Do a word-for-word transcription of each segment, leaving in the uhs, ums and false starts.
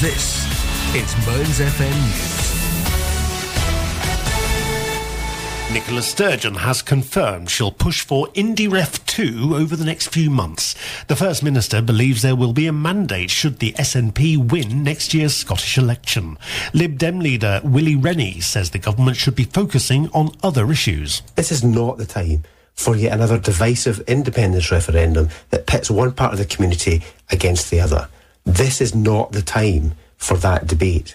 This is Mearns F M News. Nicola Sturgeon has confirmed she'll push for Indy Ref two over the next few months. The First Minister believes there will be a mandate should the S N P win next year's Scottish election. Lib Dem leader Willie Rennie says the government should be focusing on other issues. This is not the time for yet another divisive independence referendum that pits one part of the community against the other. This is not the time for that debate.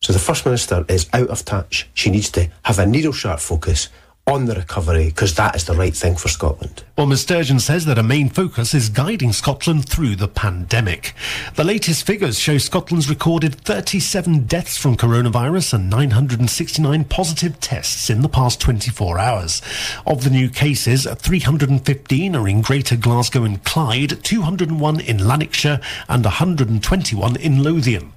So the First Minister is out of touch. She needs to have a needle-sharp focus on the recovery, because that is the right thing for Scotland. Well, Miz Sturgeon says that her main focus is guiding Scotland through the pandemic. The latest figures show Scotland's recorded thirty-seven deaths from coronavirus and nine hundred sixty-nine positive tests in the past twenty-four hours. Of the new cases, three hundred fifteen are in Greater Glasgow and Clyde, two hundred one in Lanarkshire and one hundred twenty-one in Lothian.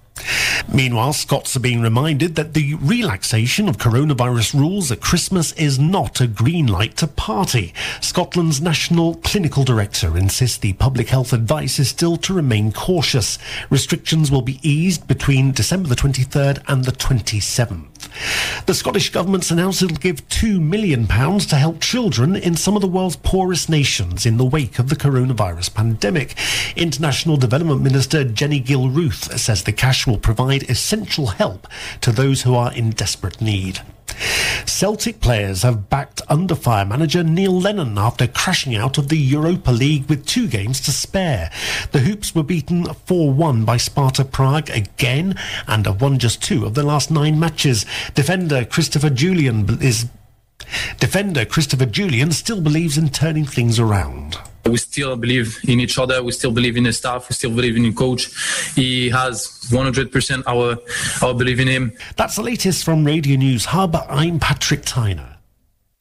Meanwhile, Scots are being reminded that the relaxation of coronavirus rules at Christmas is not a green light to party. Scotland's National Clinical Director insists the public health advice is still to remain cautious. Restrictions will be eased between December the twenty-third and the twenty-seventh. The Scottish Government's announced it'll give two million pounds to help children in some of the world's poorest nations in the wake of the coronavirus pandemic. International Development Minister Jenny Gilruth says the cash will provide essential help to those who are in desperate need. Celtic players have backed under-fire manager Neil Lennon after crashing out of the Europa League with two games to spare. The Hoops were beaten four one by Sparta Prague again and have won just two of their last nine matches. Defender Christopher Julian is... Defender Christopher Julian still believes in turning things around. We still believe in each other, we still believe in the staff, we still believe in the coach. He has one hundred percent our, our belief in him. That's the latest from Radio News Hub. I'm Patrick Tyner.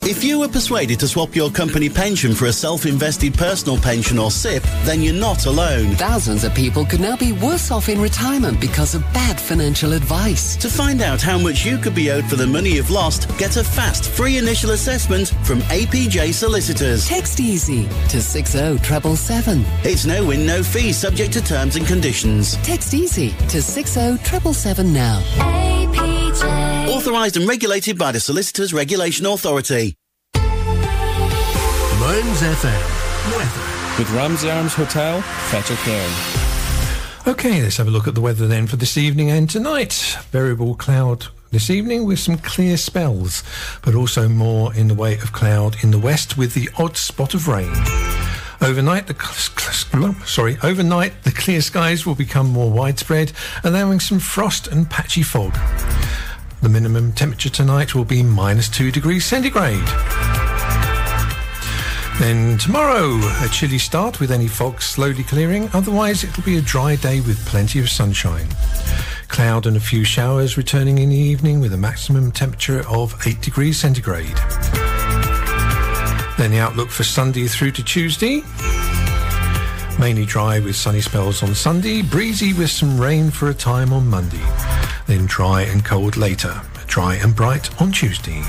If you were persuaded to swap your company pension for a self-invested personal pension or S I P, then you're not alone. Thousands of people could now be worse off in retirement because of bad financial advice. To find out how much you could be owed for the money you've lost, get a fast, free initial assessment from A P J Solicitors. Text easy to six oh seven seven seven. It's no win, no fee, subject to terms and conditions. Text easy to six oh seven seven seven now. A P J. Authorised and regulated by the Solicitors Regulation Authority. Mearns F M Weather. With Ramsay Arms Hotel, Fettercairn. Okay, let's have a look at the weather then for this evening and tonight. Variable cloud this evening with some clear spells, but also more in the way of cloud in the west with the odd spot of rain. Overnight, the cl- cl- sorry, overnight the clear skies will become more widespread, allowing some frost and patchy fog. The minimum temperature tonight will be minus two degrees centigrade. Then tomorrow, a chilly start with any fog slowly clearing. Otherwise, it'll be a dry day with plenty of sunshine. Cloud and a few showers returning in the evening with a maximum temperature of eight degrees centigrade. Then the outlook for Sunday through to Tuesday. Mainly dry with sunny spells on Sunday, breezy with some rain for a time on Monday. Then dry and cold later, dry and bright on Tuesday.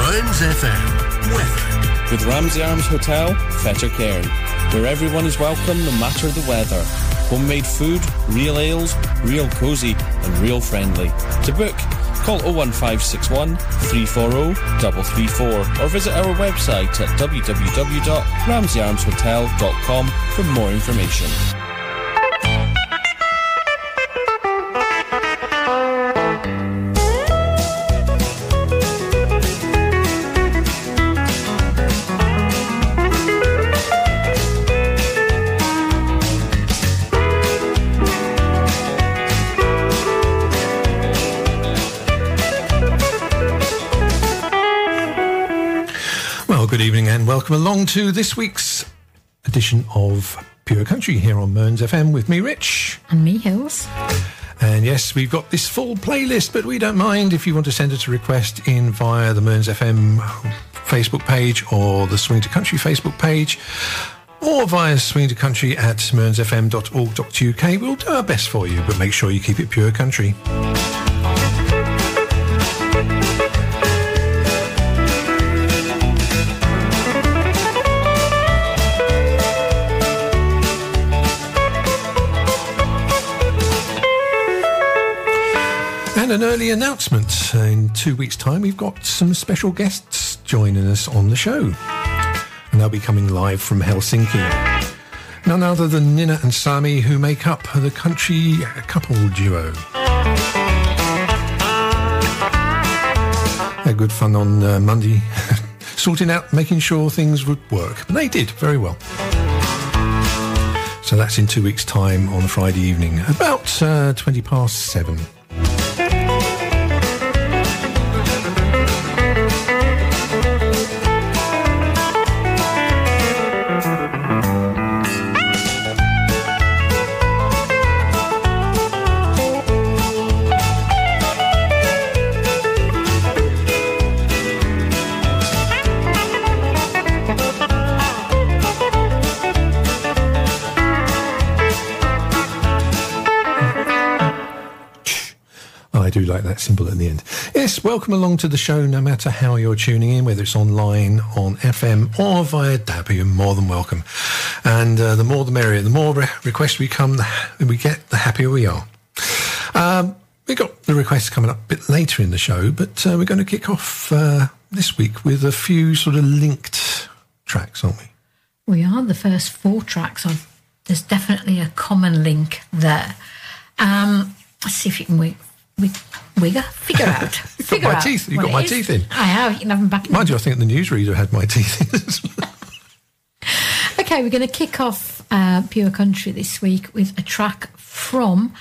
Mearns F M Weather. With Ramsay Arms Hotel, Fettercairn, where everyone is welcome no matter the weather. Homemade food, real ales, real cosy and real friendly. To book, call oh one five six one, three four oh, three three four or visit our website at w w w dot ramsay arms hotel dot com for more information. Good evening and welcome along to this week's edition of Pure Country here on Mearns F M with me, Rich. And me, Hills. And yes, we've got this full playlist, but we don't mind if you want to send us a request in via the Mearns F M Facebook page or the Swing to Country Facebook page or via Swing to Country at mearns f m dot org dot u k. We'll do our best for you, but make sure you keep it Pure Country. And an early announcement. In two weeks' time, we've got some special guests joining us on the show. And they'll be coming live from Helsinki. None other than Nina and Sami, who make up the country couple duo. They're good fun on uh, Monday, sorting out, making sure things would work. But they did very well. So that's in two weeks' time on a Friday evening, about uh, twenty past seven. Do like that symbol at the end. Yes, welcome along to the show, no matter how you're tuning in, whether it's online, on F M, or via D A B, you're more than welcome. And uh, the more the merrier. The more re- requests we come, we get, the happier we are. Um, we've got the requests coming up a bit later in the show, but uh, we're going to kick off uh, this week with a few sort of linked tracks, aren't we? We are. The first four tracks. On. There's definitely a common link there. Um, let's see if you can wait. We, we figure out. You've figure got my out teeth. You've got my is. teeth in. I have. You can have them back in. Mind you, I think the newsreader had my teeth in as well. Okay, we're going to kick off uh, Pure Country this week with a track from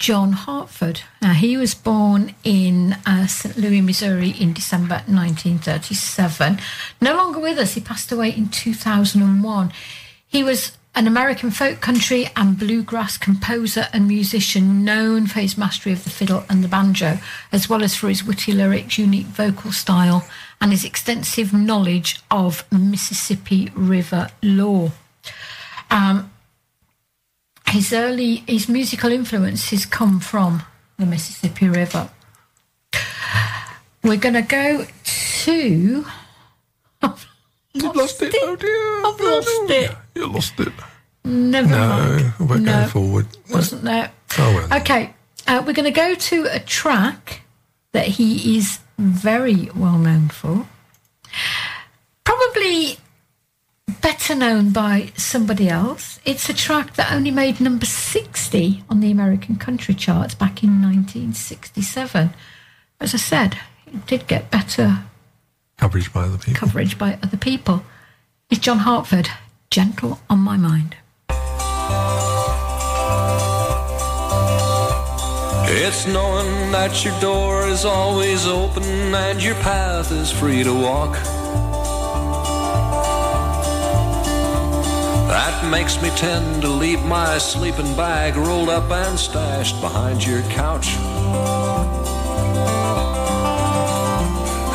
John Hartford. Now, he was born in uh, Saint Louis, Missouri in December nineteen thirty-seven. No longer with us. He passed away in two thousand one. He was an American folk country and bluegrass composer and musician known for his mastery of the fiddle and the banjo, as well as for his witty lyrics, unique vocal style, and his extensive knowledge of Mississippi River lore. Um, his early, his musical influences come from the Mississippi River. We're going to go to... I've lost it. it. Oh dear. I've lost oh, dear. it. You lost it. Never no, mind. We're no, going forward. Wasn't there? Oh, well. Okay. Uh, we're going to go to a track that he is very well known for. Probably better known by somebody else. It's a track that only made number sixty on the American country charts back in nineteen sixty-seven. As I said, it did get better. Coverage by other people. Coverage by other people. It's John Hartford, Gentle on My Mind. It's knowing that your door is always open and your path is free to walk. That makes me tend to leave my sleeping bag rolled up and stashed behind your couch.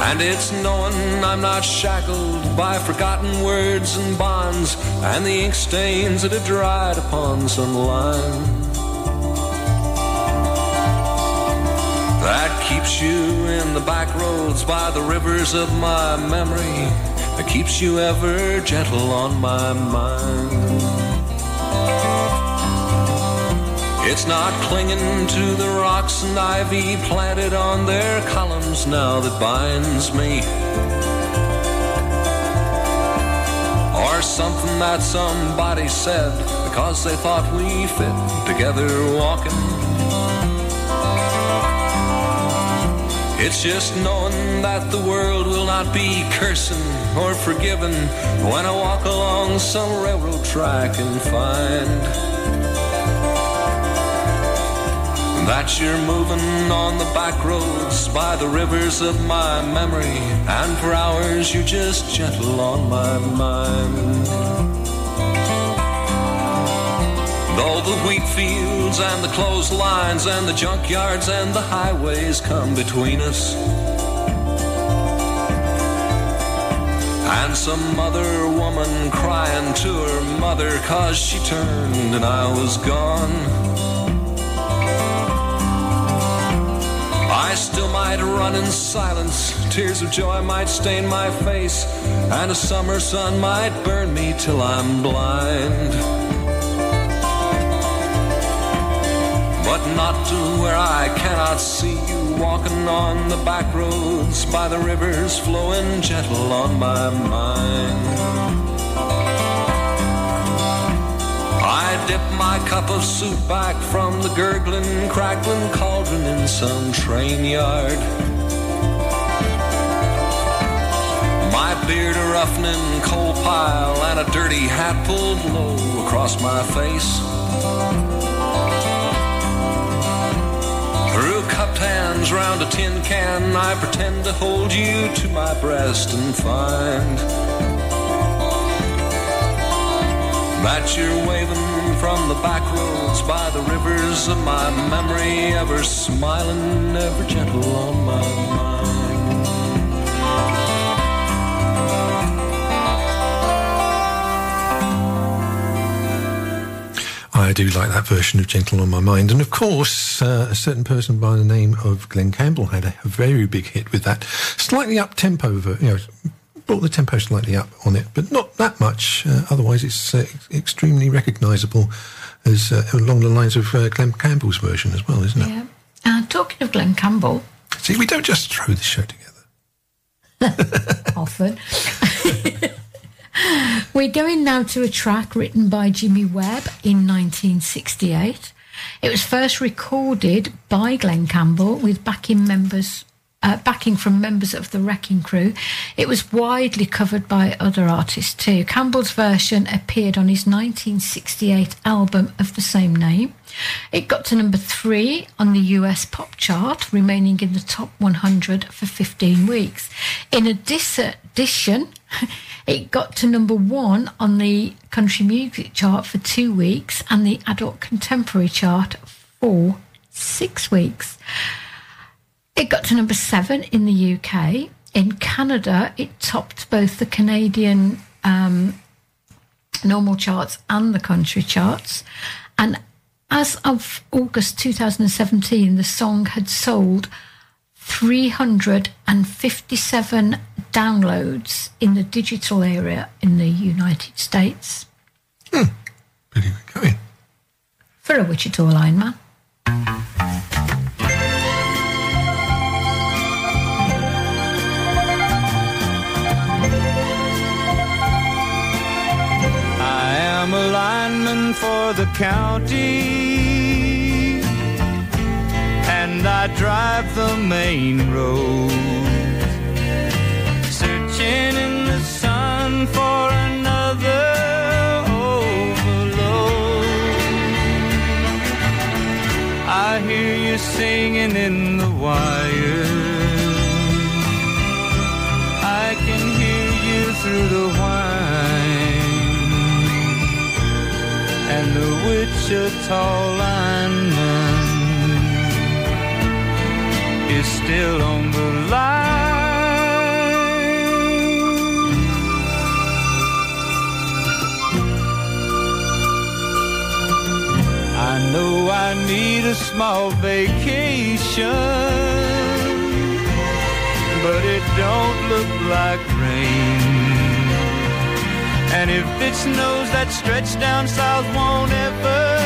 And it's knowing I'm not shackled by forgotten words and bonds and the ink stains that have dried upon some line. That keeps you in the back roads by the rivers of my memory. That keeps you ever gentle on my mind. It's not clinging to the rocks and ivy planted on their columns now that binds me, or something that somebody said because they thought we fit together walking. It's just knowing that the world will not be cursing or forgiving when I walk along some railroad track and find that you're moving on the back roads by the rivers of my memory, and for hours you're just gentle on my mind. Though the wheat fields and the clotheslines and the junkyards and the highways come between us, and some other woman crying to her mother 'cause she turned and I was gone, I still might run in silence, tears of joy might stain my face, and a summer sun might burn me till I'm blind. but not to where I cannot see you walking on the back roads by the rivers flowing gentle on my mind. I dip my cup of soup back from the gurgling, crackling cauldron in some train yard. My beard a roughening coal pile and a dirty hat pulled low across my face. Through cupped hands round a tin can, I pretend to hold you to my breast and find that you're waving from the back roads by the rivers of my memory, ever smiling, ever gentle on my mind. I do like that version of Gentle on My Mind. And of course, uh, a certain person by the name of Glen Campbell had a very big hit with that. Slightly up tempo, you know, brought the tempo slightly up on it, but not that much. Uh, otherwise, it's uh, extremely recognisable as uh, along the lines of uh, Glen Campbell's version as well, isn't it? Yeah. Uh, talking of Glen Campbell. See, we don't just throw the show together. Often. We're going now to a track written by Jimmy Webb in nineteen sixty-eight. It was first recorded by Glen Campbell with backing members, uh, backing from members of the Wrecking Crew. It was widely covered by other artists too. Campbell's version appeared on his nineteen sixty-eight album of the same name. It got to number three on the U S pop chart, remaining in the top one hundred for fifteen weeks. In addition, it got to number one on the country music chart for two weeks and the adult contemporary chart for six weeks. It got to number seven in the U K. In Canada, it topped both the Canadian um, normal charts and the country charts. And as of August two thousand seventeen, the song had sold three hundred fifty-seven downloads in the digital area in the United States. Hmm. Pretty good going. For a Wichita lineman. I am a lineman for the county, and I drive the main road. In the sun for another overload. I hear you singing in the wire. I can hear you through the whine. And the Wichita lineman is still on the line. I know I need a small vacation, but it don't look like rain. And if it snows, that stretch down south won't ever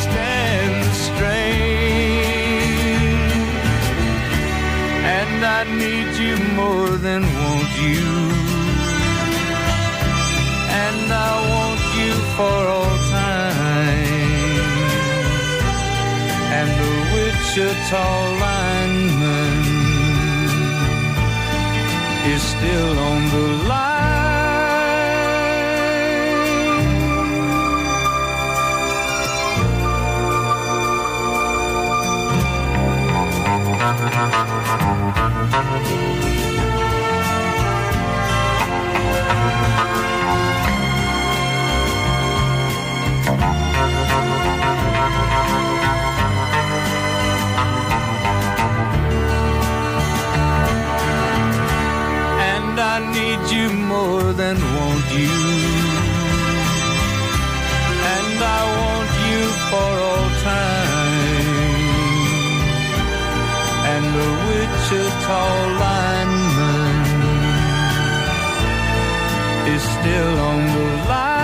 stand the strain. And I need you more than want you, and I want you for all time. And the Wichita lineman is still on the line. And I need you more than want you, and I want you for all time. And the Wichita lineman is still on the line.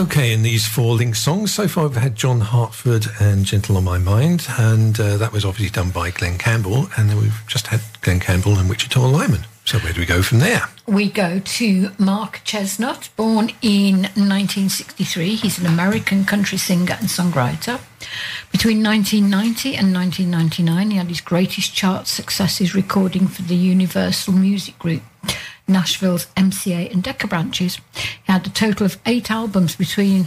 Okay, in these four Link songs, so far we've had John Hartford and Gentle on My Mind, and uh, that was obviously done by Glen Campbell, and then we've just had Glen Campbell and Wichita Lineman. So where do we go from there? We go to Mark Chesnutt, born in nineteen sixty-three. He's an American country singer and songwriter. Between nineteen ninety and nineteen ninety-nine, he had his greatest chart successes recording for the Universal Music Group, Nashville's M C A and Decca branches. He had a total of eight albums between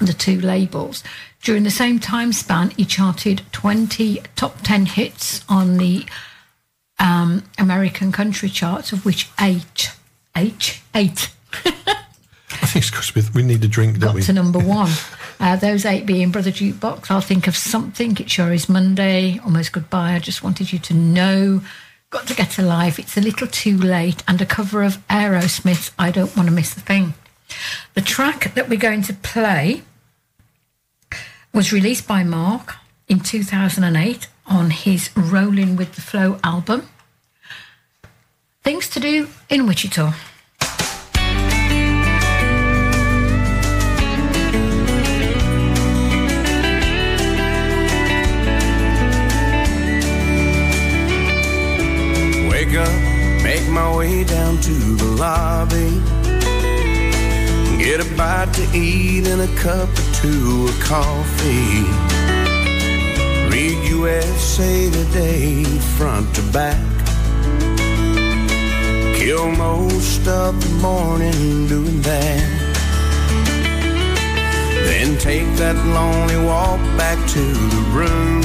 the two labels. During the same time span, he charted twenty top ten hits on the Um, American country charts, of which eight, eight, eight. I think it's because we need a drink, don't Got we? Got to number one. Uh, those eight being Brother Jukebox, I'll Think of Something, It Sure Is Monday, Almost Goodbye, I Just Wanted You to Know, Got to Get Alive, It's a Little Too Late, and a cover of Aerosmith's I Don't Want to Miss a Thing. The track that we're going to play was released by Mark in two thousand eight on his Rolling with the Flow album. Things to Do in Wichita. Wake up, make my way down to the lobby, get a bite to eat and a cup or two of coffee. Read U S A Today front to back, kill most of the morning doing that. Then take that lonely walk back to the room,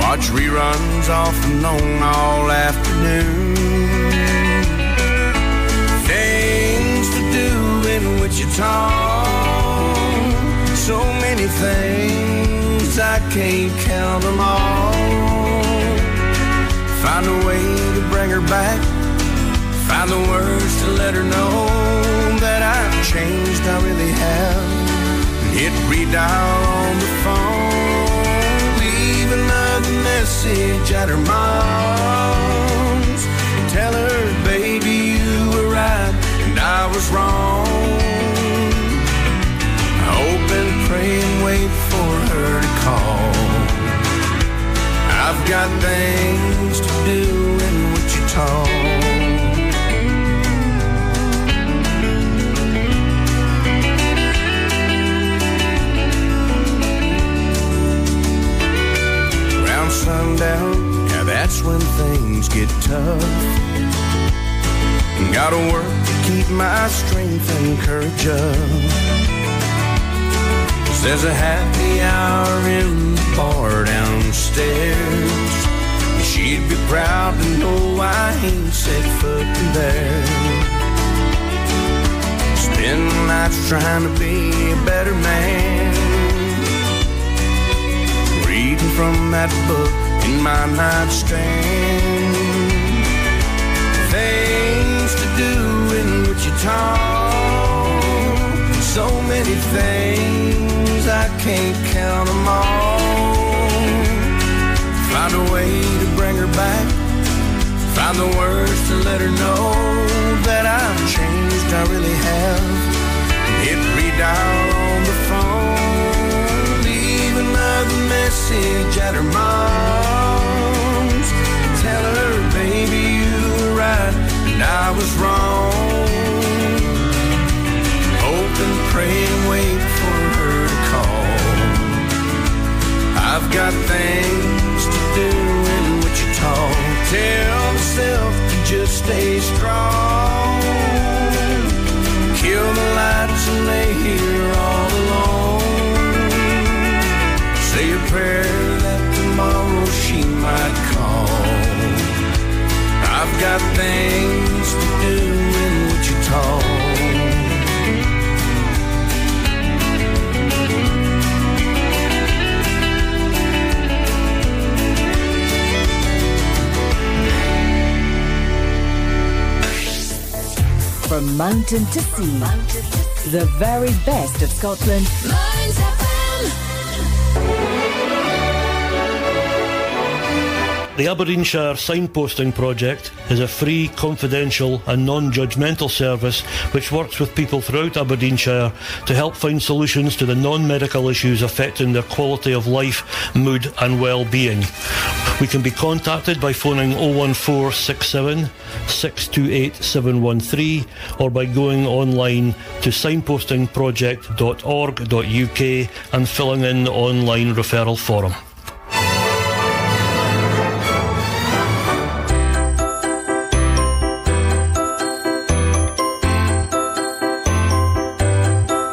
watch reruns off and on all afternoon. Things to do in Wichita, so many things I can't count them all. Find a way to bring her back, find the words to let her know that I've changed, I really have. Hit redial on the phone, leave another message at her mom's, tell her, baby, you were right and I was wrong. Hope and pray and wait for her to call. I've got things to do in Wichita. Around sundown, yeah, that's when things get tough. Gotta work to keep my strength and courage up. There's a happy hour in the bar downstairs, she'd be proud to know I ain't set foot in there. Spend nights trying to be a better man, reading from that book in my nightstand. Things to do in Wichita, so many things I can't count them all. Find a way to bring her back, find the words to let her know that I've changed, I really have. Hit redial on the phone, leave another message at her mom's, tell her, baby, you were right and I was wrong. Hope and pray and wait for her to call. I've got things to do in Wichita. Tell myself to just stay strong, kill the lights and lay here all alone. Say a prayer that tomorrow she might call. I've got things to do in Wichita. From mountain to sea, the very best of Scotland. Mearns F M. The Aberdeenshire Signposting Project is a free, confidential and non-judgmental service which works with people throughout Aberdeenshire to help find solutions to the non-medical issues affecting their quality of life, mood and well-being. We can be contacted by phoning oh one four six seven, six two eight seven one three or by going online to signposting project dot org dot U K and filling in the online referral form.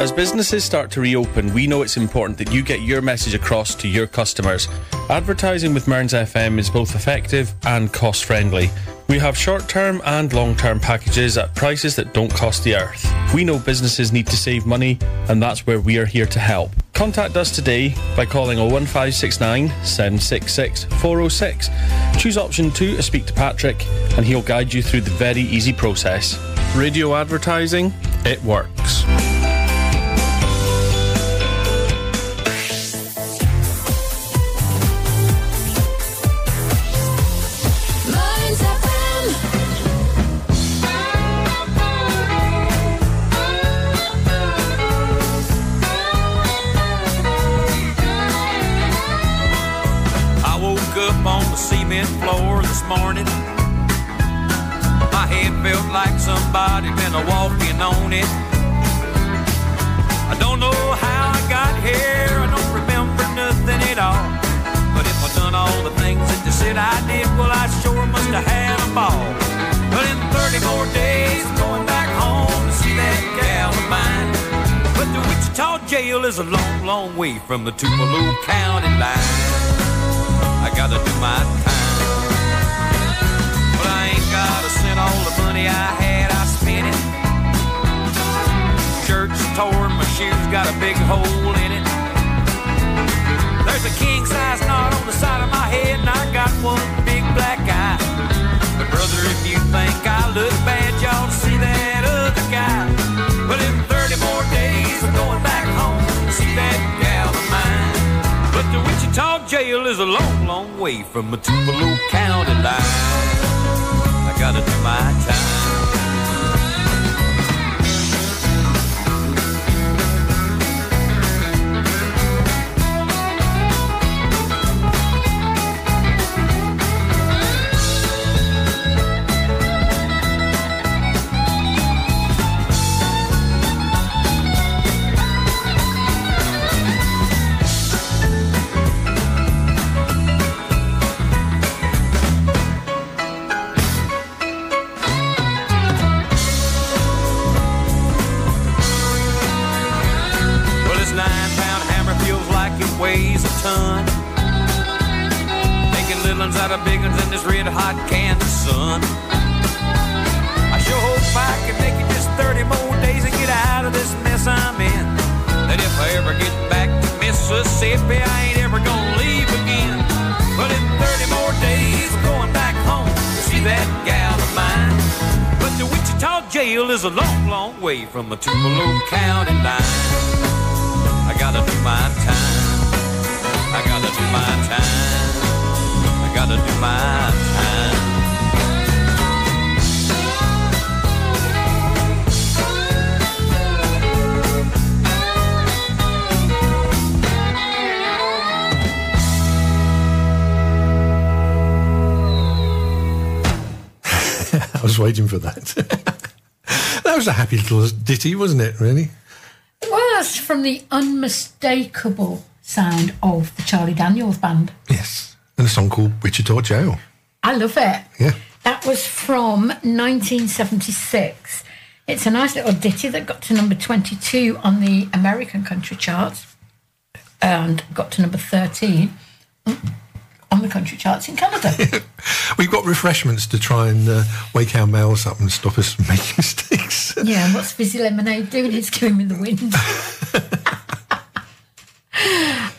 As businesses start to reopen, we know it's important that you get your message across to your customers. Advertising with Mearns F M is both effective and cost-friendly. We have short-term and long-term packages at prices that don't cost the earth. We know businesses need to save money, and that's where we are here to help. Contact us today by calling oh one five six nine, seven six six, four oh six. Choose option two to speak to Patrick, and he'll guide you through the very easy process. Radio advertising, it works. Floor this morning, my head felt like somebody been a walking on it. I don't know how I got here, I don't remember nothing at all, but if I done all the things that they said I did, well I sure must have had a ball. But in thirty more days going back home to see that gal of mine, but the Wichita jail is a long, long way from the Tupelo County line. I gotta do my time. I sent all the money I had, I spent it. Shirts tore, my shoes got a big hole in it. There's a king-size knot on the side of my head, and I got one big black eye. But brother, if you think I look bad, y'all see that other guy. But in thirty more days, I'm going back home to see that gal of mine. But the Wichita jail is a long, long way from the Tupelo County line. Gotta do my a long, long way from the Tupelo County line. I gotta do my time. I gotta do my time. I gotta do my time. I was waiting for that. That was a happy little ditty, wasn't it, really? It was, from the unmistakable sound of the Charlie Daniels Band. Yes, and a song called Wichita Jail. I love it. Yeah. That was from nineteen seventy-six. It's a nice little ditty that got to number twenty-two on the American country charts and got to number thirteen on the country charts in Canada. We've got refreshments to try and uh, wake our mouths up and stop us from making mistakes. Yeah, what's Fizzy Lemonade doing? It's going with the wind.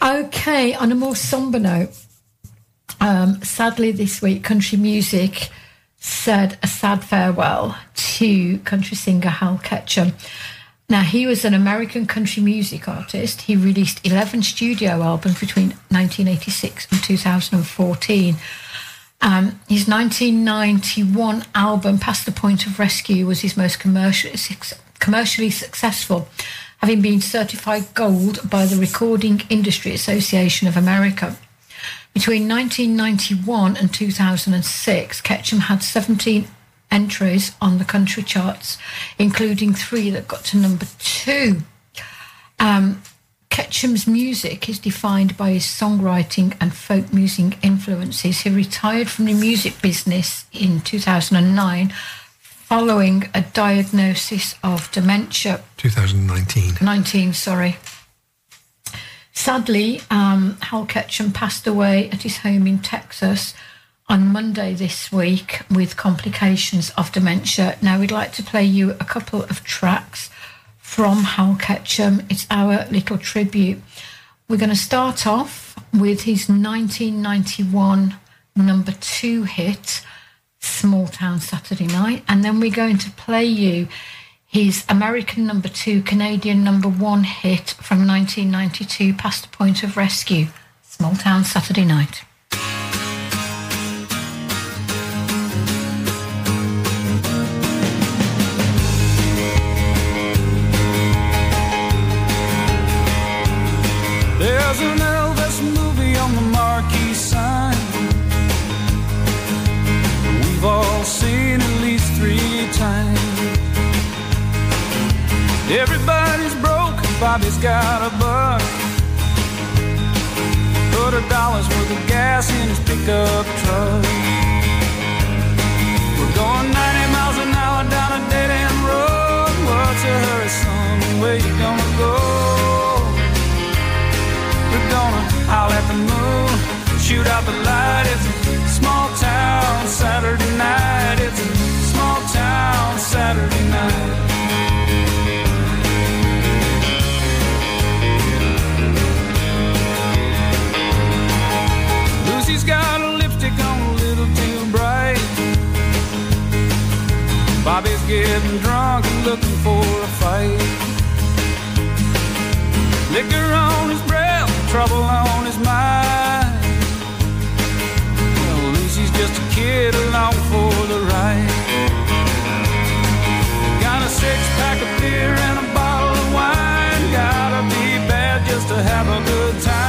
Okay, on a more sombre note, um, sadly this week, country music said a sad farewell to country singer Hal Ketchum. Now, he was an American country music artist. He released eleven studio albums between nineteen eighty-six and two thousand fourteen. Um, his nineteen ninety-one album, Past the Point of Rescue, was his most commercial, commercially successful, having been certified gold by the Recording Industry Association of America. Between nineteen ninety-one and two thousand six, Ketchum had seventeen entries on the country charts, including three that got to number two. Um, Ketchum's music is defined by his songwriting and folk music influences. He retired from the music business in two thousand nine following a diagnosis of dementia. twenty nineteen. nineteen, sorry. Sadly, um, Hal Ketchum passed away at his home in Texas on Monday this week with complications of dementia. Now, we'd like to play you a couple of tracks from Hal Ketchum. It's our little tribute. We're going to start off with his nineteen ninety-one number two hit, Small Town Saturday Night, and then we're going to play you his American number two, Canadian number one hit from nineteen ninety-two, Past the Point of Rescue, Small Town Saturday Night. There's an Elvis movie on the marquee sign. We've all seen at least three times. Everybody's broke, Bobby's got a buck, put a dollar's worth of gas in his pickup truck. We're going ninety miles an hour down a dead-end road. What's a hurry, son? Where you gonna go? We're gonna howl at the moon, shoot out the light. It's a small town Saturday night. It's a small town Saturday night. Got a lipstick on a little too bright. Bobby's getting drunk and looking for a fight. Liquor on his breath, trouble on his mind. Well, Lucy's just a kid along for the ride. Got a six-pack of beer and a bottle of wine. Gotta be bad just to have a good time.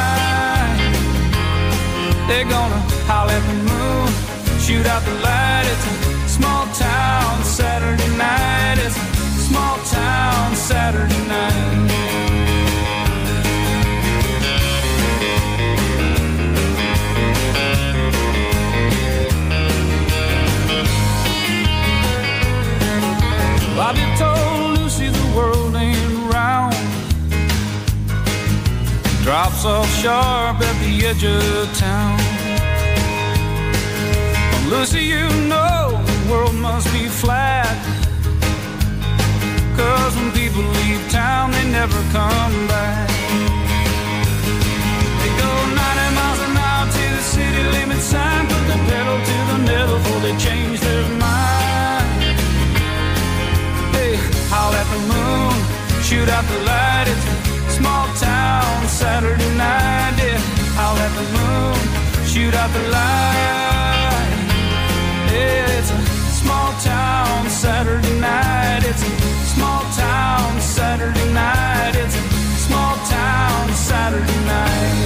They're gonna howl at the moon, shoot out the light. It's a small town Saturday night. It's a small town Saturday night. Bobby told Lucy the world ain't round. Drops off sharp at the edge of town. Lucy, you know the world must be flat, 'cause when people leave town, they never come back. They go ninety miles an hour to the city limit sign, put the pedal to the metal before they change their mind. They howl at the moon, shoot out the light. It's small town Saturday night, yeah. Howl at the moon, shoot out the light. Yeah, it's a small town Saturday night. It's a small town Saturday night. It's a small town Saturday night.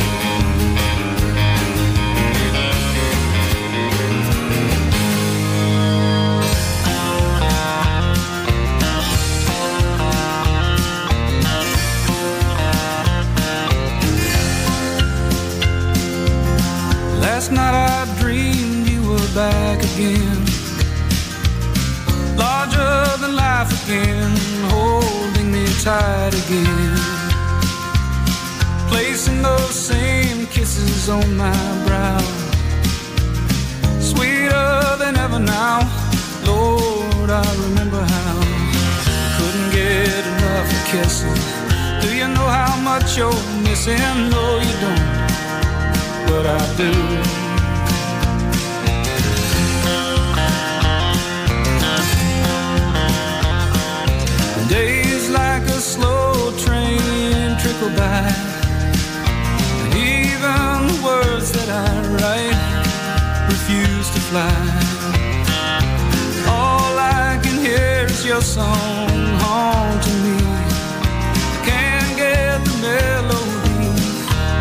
Last night I dreamed you were back again, larger than life again, holding me tight again, placing those same kisses on my brow, sweeter than ever now. Lord, I remember how. Couldn't get enough of kissing. Do you know how much you're missing? No, you don't, but I do. Days like a slow train trickle by, and even the words that I write refuse to fly. All I can hear is your song haunting me. I can't get the melody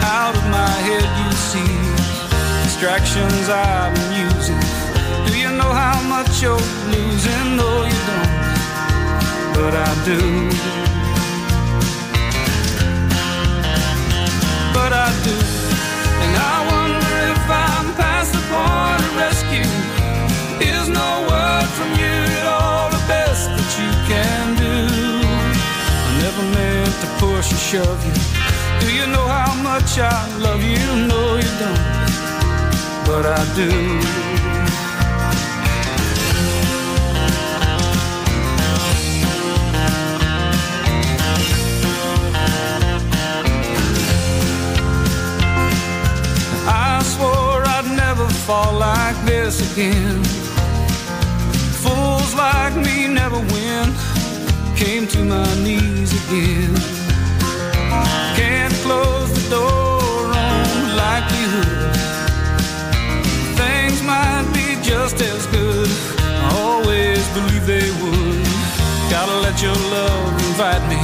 out of my head, you see. Distractions I'm using. Do you know how much you're losing? No, you don't, but I do. But I do, and I wonder if I'm past the point of rescue. There's no word from you at all, the best that you can do. I never meant to push or shove you. Do you know how much I love you? No, you don't, but I do. Fall like this again. Fools like me never win. Came to my knees again. Can't close the door on likelihood. Things might be just as good. I always believe they would. Gotta let your love invite me.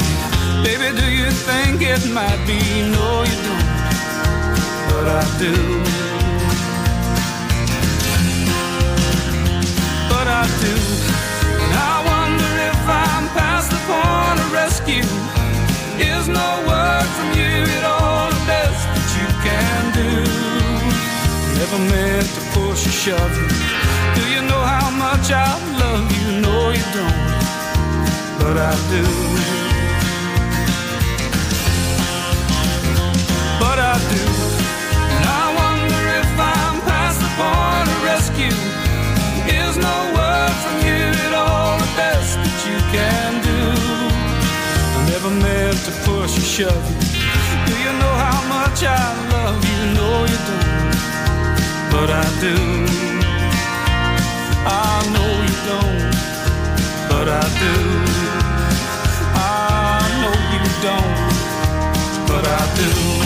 Baby, do you think it might be? No, you don't, but I do. I do, and I wonder if I'm past the point of rescue. There's no word from you at all, the best that you can do. Never meant to push or shove you. Do you know how much I love you? No, you don't, but I do. But I do, and I wonder if I'm past the point of rescue. There's no word from you at all, the best that you can do. I never meant to push or shove you. Do you know how much I love you? No, you don't, but I do. I know you don't, but I do. I know you don't, but I do.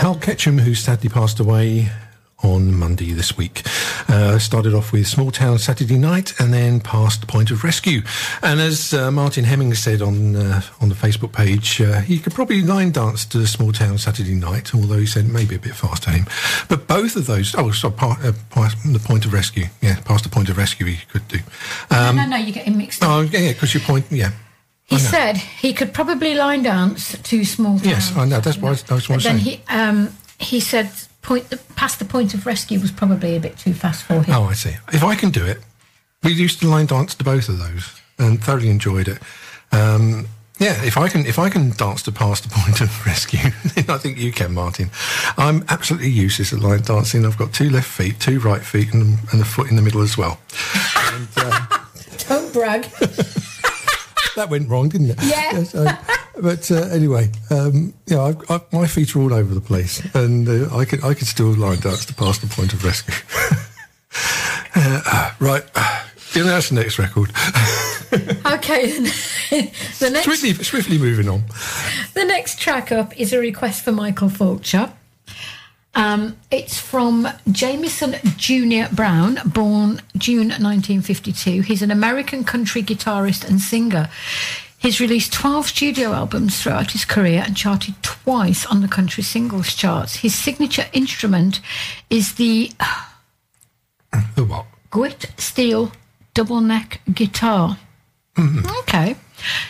Hal Ketchum, who sadly passed away on Monday this week. Uh, started off with Small Town Saturday Night and then Past the Point of Rescue. And as uh, Martin Hemming said on uh, on the Facebook page, uh, he could probably line dance to Small Town Saturday Night, although he said maybe a bit fast to him. But both of those, oh, sorry, part, uh, Past the Point of Rescue. Yeah, Past the Point of Rescue he could do. Um, no, no, no, you're getting mixed up. Oh, yeah, because your point, yeah. He said he could probably line dance to Small Town. Yes, I know. That's what I was saying. Then he, um, he said point, Past the Point of Rescue was probably a bit too fast for him. Oh, I see. If I can do it, we used to line dance to both of those and thoroughly enjoyed it. Um, yeah, if I can, if I can dance to Past the Point of Rescue, then I think you can, Martin. I'm absolutely useless at line dancing. I've got two left feet, two right feet, and, and a foot in the middle as well. And, uh, don't brag. That went wrong, didn't it? Yeah. yeah so, but uh, anyway, um, you know, I've, I've, my feet are all over the place, and uh, I can I can still line dance to Past the Point of Rescue. uh, uh, right, you know, that's the next record. Okay, the next swiftly, swiftly moving on. The next track up is a request for Michael Fulcher. Um, it's from Jamison Junior Brown, born June nineteen fifty-two. He's an American country guitarist and singer. He's released twelve studio albums throughout his career and charted twice on the country singles charts. His signature instrument is the... The what? Grit steel double neck guitar. Mm-hmm. Okay.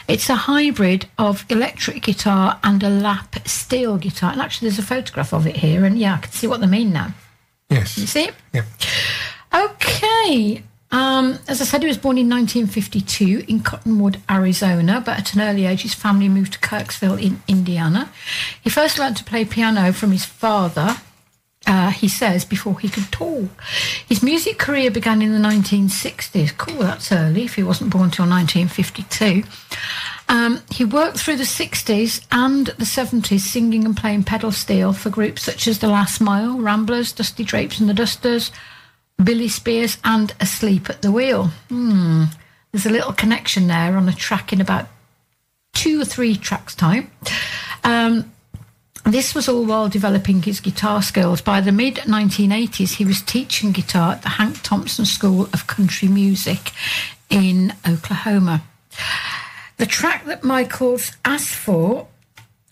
It's a hybrid of electric guitar and a lap steel guitar. And actually, there's a photograph of it here, and yeah, I can see what they mean now. Yes. You see it? Yeah. Okay. Um, as I said, he was born in nineteen fifty-two in Cottonwood, Arizona, but at an early age, his family moved to Kirksville in Indiana. He first learned to play piano from his father, uh, he says, before he could talk. His music career began in the nineteen sixties. Cool, that's early if he wasn't born till nineteen fifty-two. Um, he worked through the sixties and the seventies singing and playing pedal steel for groups such as The Last Mile, Ramblers, Dusty Drapes and the Dusters, Billy Spears and Asleep at the Wheel. Hmm. There's a little connection there on a track in about two or three tracks time. Um, this was all while developing his guitar skills. By the mid nineteen eighties, he was teaching guitar at the Hank Thompson School of Country Music in Oklahoma. The track that Michaels asked for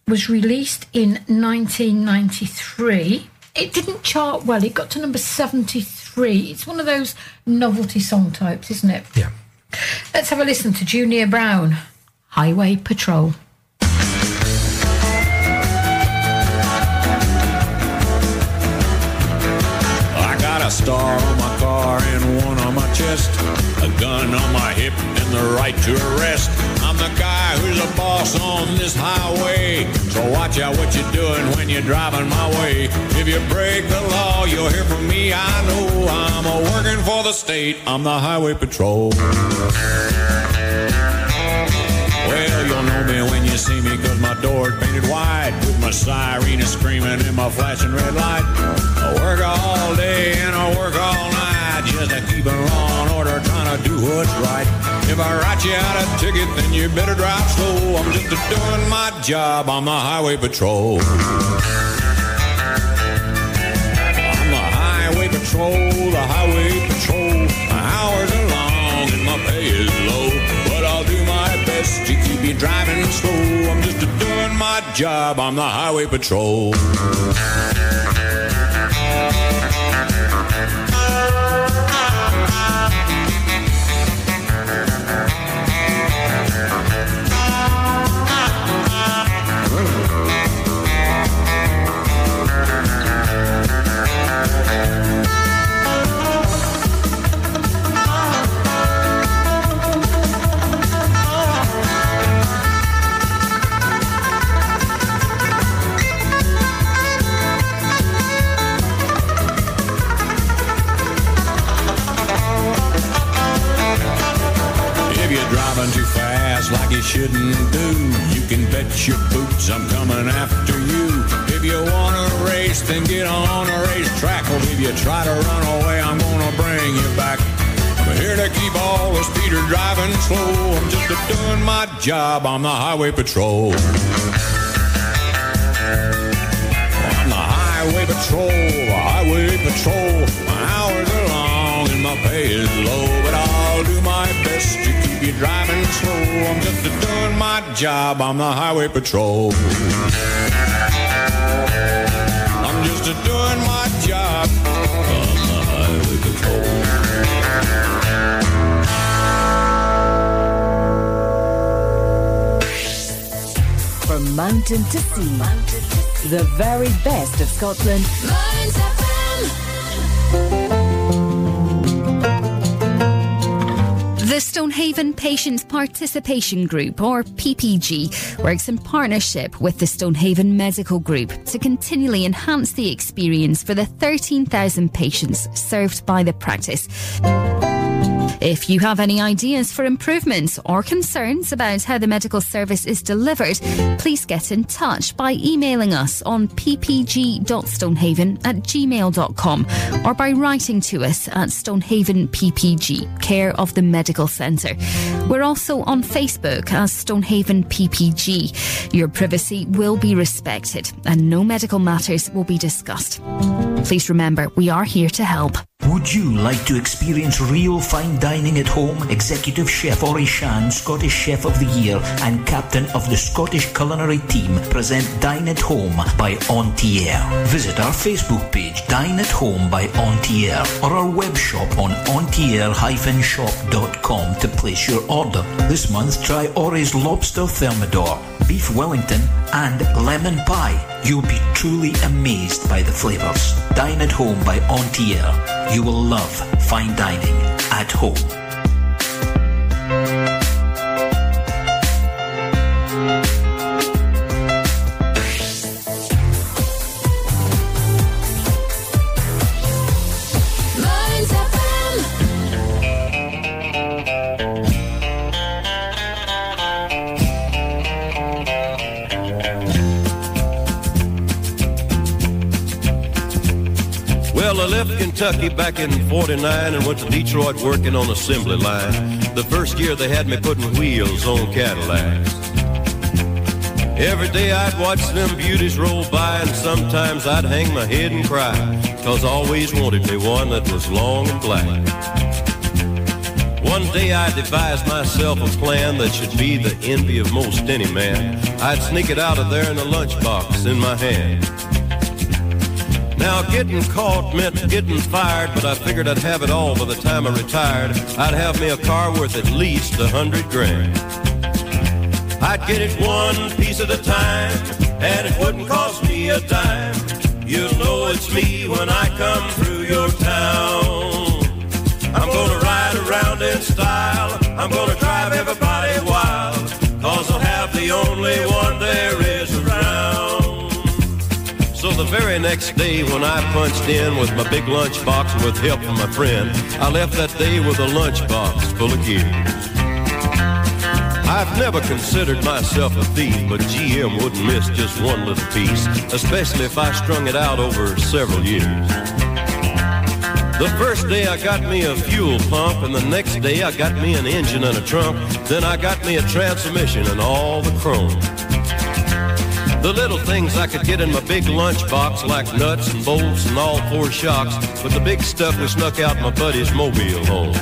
was released in nineteen ninety-three. It didn't chart well. It got to number seventy-three. It's one of those novelty song types, isn't it? Yeah. Let's have a listen to Junior Brown, Highway Patrol. I got a star on my car and one on my chest, a gun on my hip and the right to arrest. I'm the guy who's a boss on this highway, so watch out what you're doing when you're driving my way. If you break the law, you'll hear from me, I know. I'm a working for the state, I'm the highway patrol. Well, you'll know me when you see me, cause my door's painted wide, with my siren is screaming and my flashing red light. I work all day and I work all night, just to keep it law and order, trying to do what's right. If I write you out a ticket, then you better drive slow. I'm just doing my job, I'm the highway patrol. I'm the highway patrol, the highway patrol. My hours are long and my pay is low, but I'll do my best to keep you driving slow. I'm just doing my job, I'm the highway patrol. Too fast like you shouldn't do, you can bet your boots I'm coming after you. If you want to race, then get on a racetrack. Well, if you try to run away, I'm gonna bring you back. I'm here to keep all the speeder driving slow. I'm just doing my job, I'm the highway patrol. I'm the highway patrol, the highway patrol. My hours are long and my pay is low, but I'll do my best to keep you driving slow. I'm just doing my job, I'm the highway patrol. I'm just doing my job, I'm the highway patrol. From mountain to sea, mountain to sea. The very best of Scotland. Mearns F M. The Stonehaven Patients Participation Group, or P P G, works in partnership with the Stonehaven Medical Group to continually enhance the experience for the thirteen thousand patients served by the practice. If you have any ideas for improvements or concerns about how the medical service is delivered, please get in touch by emailing us on p p g dot stonehaven at gmail dot com or by writing to us at Stonehaven P P G, Care of the Medical Centre. We're also on Facebook as Stonehaven P P G. Your privacy will be respected and no medical matters will be discussed. Please remember, we are here to help. Would you like to experience real fine dining at home? Executive Chef Ori Shan, Scottish Chef of the Year and Captain of the Scottish Culinary Team, present Dine at Home by Ontier. Visit our Facebook page, Dine at Home by Ontier, or our web shop on ontier dash shop dot com to place your order. This month, try Ori's Lobster Thermidor, Beef Wellington, and Lemon Pie. You'll be truly amazed by the flavours. Dine at Home by Ontier. You will love fine dining at home. Kentucky back in forty-nine and went to Detroit working on assembly line. The first year they had me putting wheels on Cadillacs. Every day I'd watch them beauties roll by, and sometimes I'd hang my head and cry, 'cause I always wanted me one that was long and black. One day I devised myself a plan that should be the envy of most any man. I'd sneak it out of there in a lunchbox in my hand. Now, getting caught meant getting fired, but I figured I'd have it all by the time I retired. I'd have me a car worth at least a hundred grand. I'd get it one piece at a time, and it wouldn't cost me a dime. You'll know it's me when I come through your town. I'm gonna ride around in style. I'm gonna drive everybody wild, 'cause I'll have the only one there is around. So the very next day when I punched in with my big lunchbox with help from my friend, I left that day with a lunchbox full of gear. I've never considered myself a thief, but G M wouldn't miss just one little piece, especially if I strung it out over several years. The first day I got me a fuel pump, and the next day I got me an engine and a trunk. Then I got me a transmission and all the chrome. The little things I could get in my big lunchbox, like nuts and bolts and all four shocks, but the big stuff was snuck out my buddy's mobile home.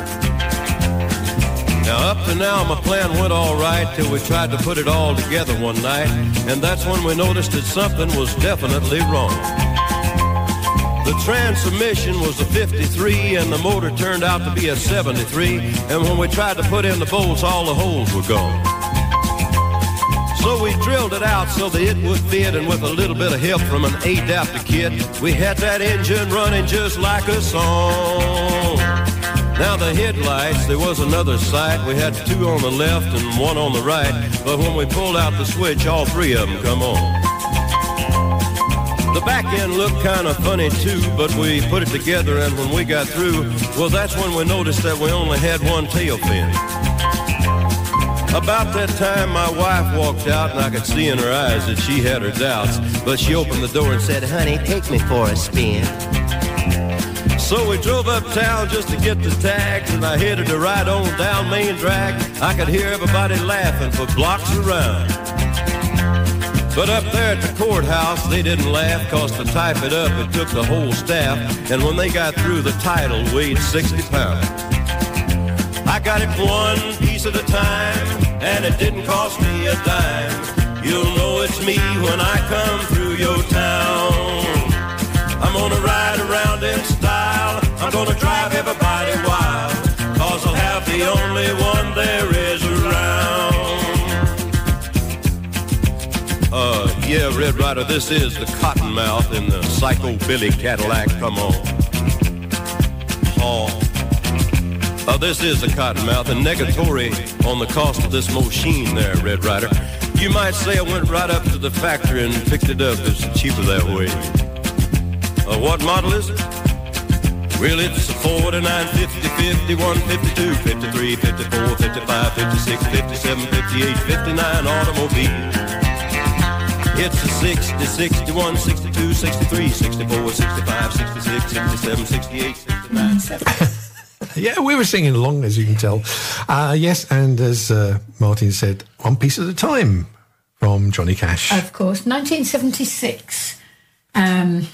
Now up to now my plan went all right till we tried to put it all together one night, and that's when we noticed that something was definitely wrong. The transmission was a fifty-three and the motor turned out to be a seventy-three, and when we tried to put in the bolts, all the holes were gone. So we drilled it out so that it would fit, and with a little bit of help from an adapter kit, we had that engine running just like a song. Now the headlights, there was another sight. We had two on the left and one on the right, but when we pulled out the switch, all three of them come on. The back end looked kind of funny too, but we put it together, and when we got through, well, that's when we noticed that we only had one tail fin. About that time, my wife walked out, and I could see in her eyes that she had her doubts. But she opened the door and said, "Honey, take me for a spin." So we drove uptown just to get the tags, and I headed to ride on down Main Drag. I could hear everybody laughing for blocks around. But up there at the courthouse, they didn't laugh, 'cause to type it up, it took the whole staff. And when they got through, the title weighed sixty pounds. I got it one piece at a time, and it didn't cost me a dime. You'll know it's me when I come through your town. I'm gonna ride around in style. I'm gonna drive everybody wild, 'cause I'll have the only one there is around. Uh, yeah, Red Rider, this is the Cottonmouth in the Psycho Billy Cadillac. Come on. Oh. Uh, this is the Cottonmouth, and negatory on the cost of this machine there, Red Rider. You might say I went right up to the factory and picked it up. It's cheaper that way. Uh, what model is it? Well, it's a forty-nine, fifty, fifty-one, fifty-two, fifty-three, fifty-four, fifty-five, fifty-six, fifty-seven, fifty-eight, fifty-nine automobile. It's a sixty, sixty-one, sixty-two, sixty-three, sixty-four, sixty-five, sixty-six, sixty-seven, sixty-eight, sixty-nine, seventy-eight. Yeah, we were singing along, as you can tell. Uh, yes, and as uh, Martin said, one piece at a time from Johnny Cash. Of course, nineteen seventy-six. Um,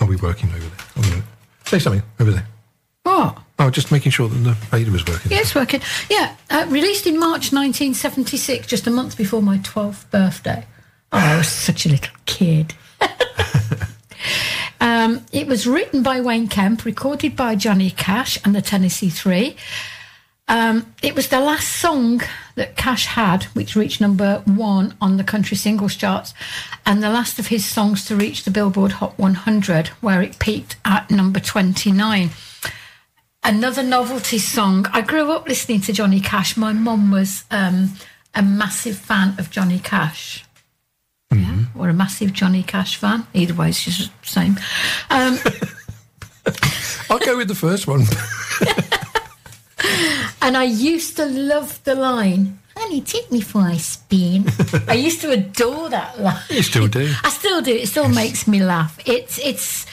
Are we working over there? Say something over there. Oh, just making sure that the radio was working. Yeah, it's working. Yeah, uh, released in March nineteen seventy-six, just a month before my twelfth birthday. Oh, I was such a little kid. Um, it was written by Wayne Kemp, recorded by Johnny Cash and the Tennessee Three. Um, it was the last song that Cash had, which reached number one on the country singles charts, and the last of his songs to reach the Billboard Hot one hundred, where it peaked at number twenty-nine. Another novelty song. I grew up listening to Johnny Cash. My mum was um, a massive fan of Johnny Cash. Mm-hmm. Yeah, or a massive Johnny Cash fan. Either way, it's just the same. Um, I'll go with the first one. And I used to love the line, "Honey, take me for a spin." I used to adore that line. You still do. I still do. It still yes. makes me laugh. It's it's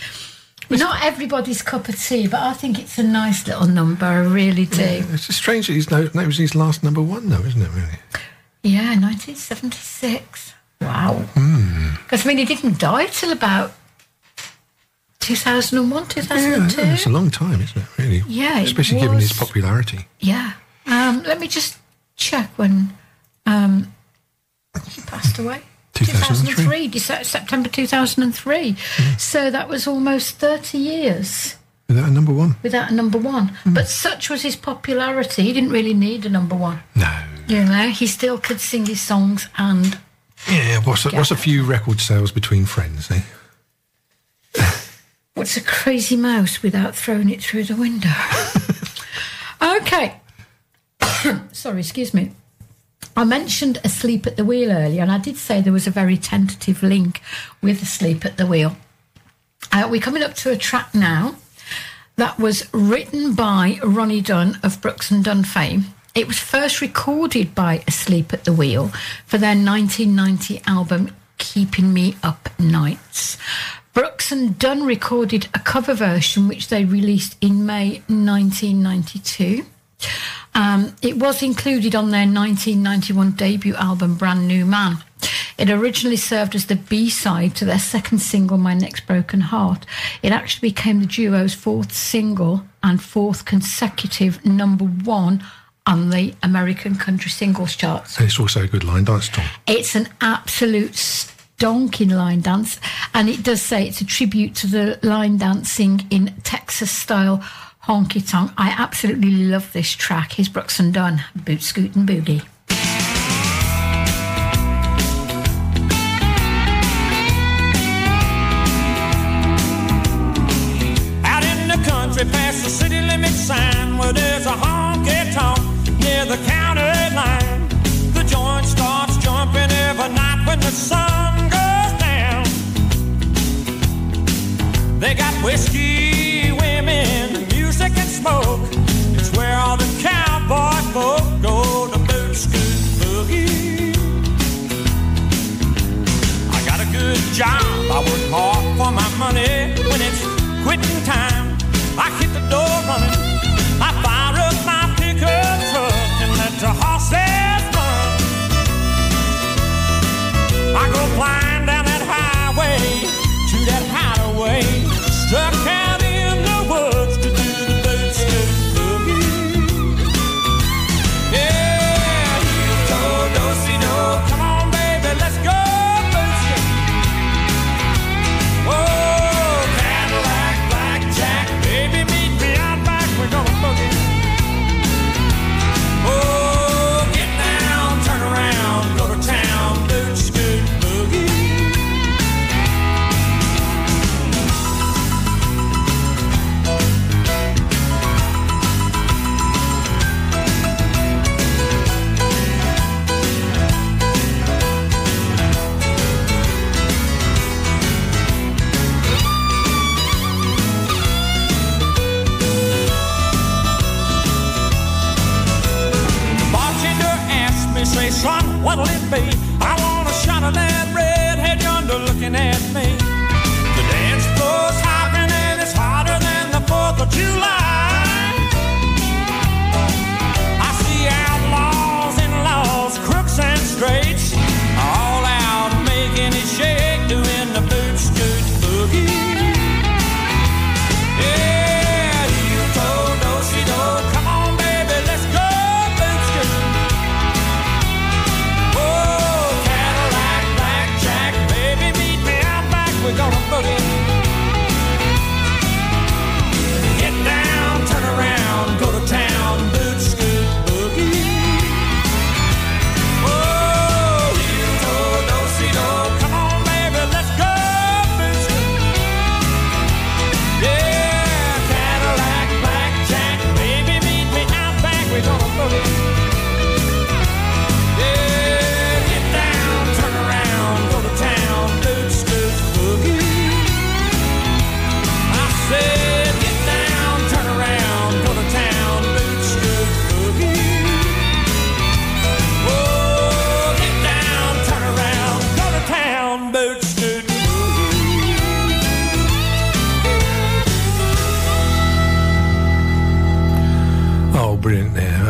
not everybody's cup of tea, but I think it's a nice little number. I really do. Yeah, it's just strange that his no, that was his last number one, though, isn't it? Really? Yeah, nineteen seventy-six. Wow. Because mm. I mean, he didn't die till about two thousand one, two thousand two. Yeah, it's a long time, isn't it, really? Yeah, especially it given his popularity. Yeah. Um, let me just check when um, he passed away. two thousand three. two thousand three, September two thousand three. Mm. So that was almost thirty years. Without a number one. Without a number one. Mm. But such was his popularity, he didn't really need a number one. No. You know, he still could sing his songs and... Yeah, what's a, what's a few record sales between friends, eh? What's a crazy mouse without throwing it through the window? Okay. Sorry, excuse me. I mentioned Asleep at the Wheel earlier, and I did say there was a very tentative link with Asleep at the Wheel. Uh, we're coming up to a track now that was written by Ronnie Dunn of Brooks and Dunn fame. It was first recorded by Asleep at the Wheel for their nineteen ninety album Keeping Me Up Nights. Brooks and Dunn recorded a cover version which they released in May nineteen ninety-two. Um, it was included on their nineteen ninety-one debut album Brand New Man. It originally served as the B-side to their second single, My Next Broken Heart. It actually became the duo's fourth single and fourth consecutive number one on the American Country Singles Charts. It's also a good line dance, Tom. It's an absolute stonking line dance, and it does say it's a tribute to the line dancing in Texas-style honky-tonk. I absolutely love this track. Here's Brooks and Dunn, Boot Scoot and Boogie. Out in the country, past the city limit sign, where there's a honky-tonk near the county line. The joint starts jumping every night when the sun goes down. They got whiskey, women, music and smoke. It's where all the cowboy folk go to boot scoot boogie. I got a good job, I work hard for my money. When it's quitting time, I hit the door running. I fire up my pickup truck and let the horses run. I go flying down that highway to that hideaway, struck out in the woods to do the boot scoot boogie. Yeah, you don't know, see no. Come on, baby, let's go boot scoot. Oh, Cadillac, blackjack, baby, meet me out back. We're gonna boogie. Oh, get down, turn around, go to town, boot scoot boogie. Say, son, what'll it be? I want a shot of that redhead yonder looking at me. The dance floor's hopping and it's hotter than the fourth of July. I see outlaws and laws, crooks and straights, all out making it shake, doing the boot scoot boogie. Yeah, you told those.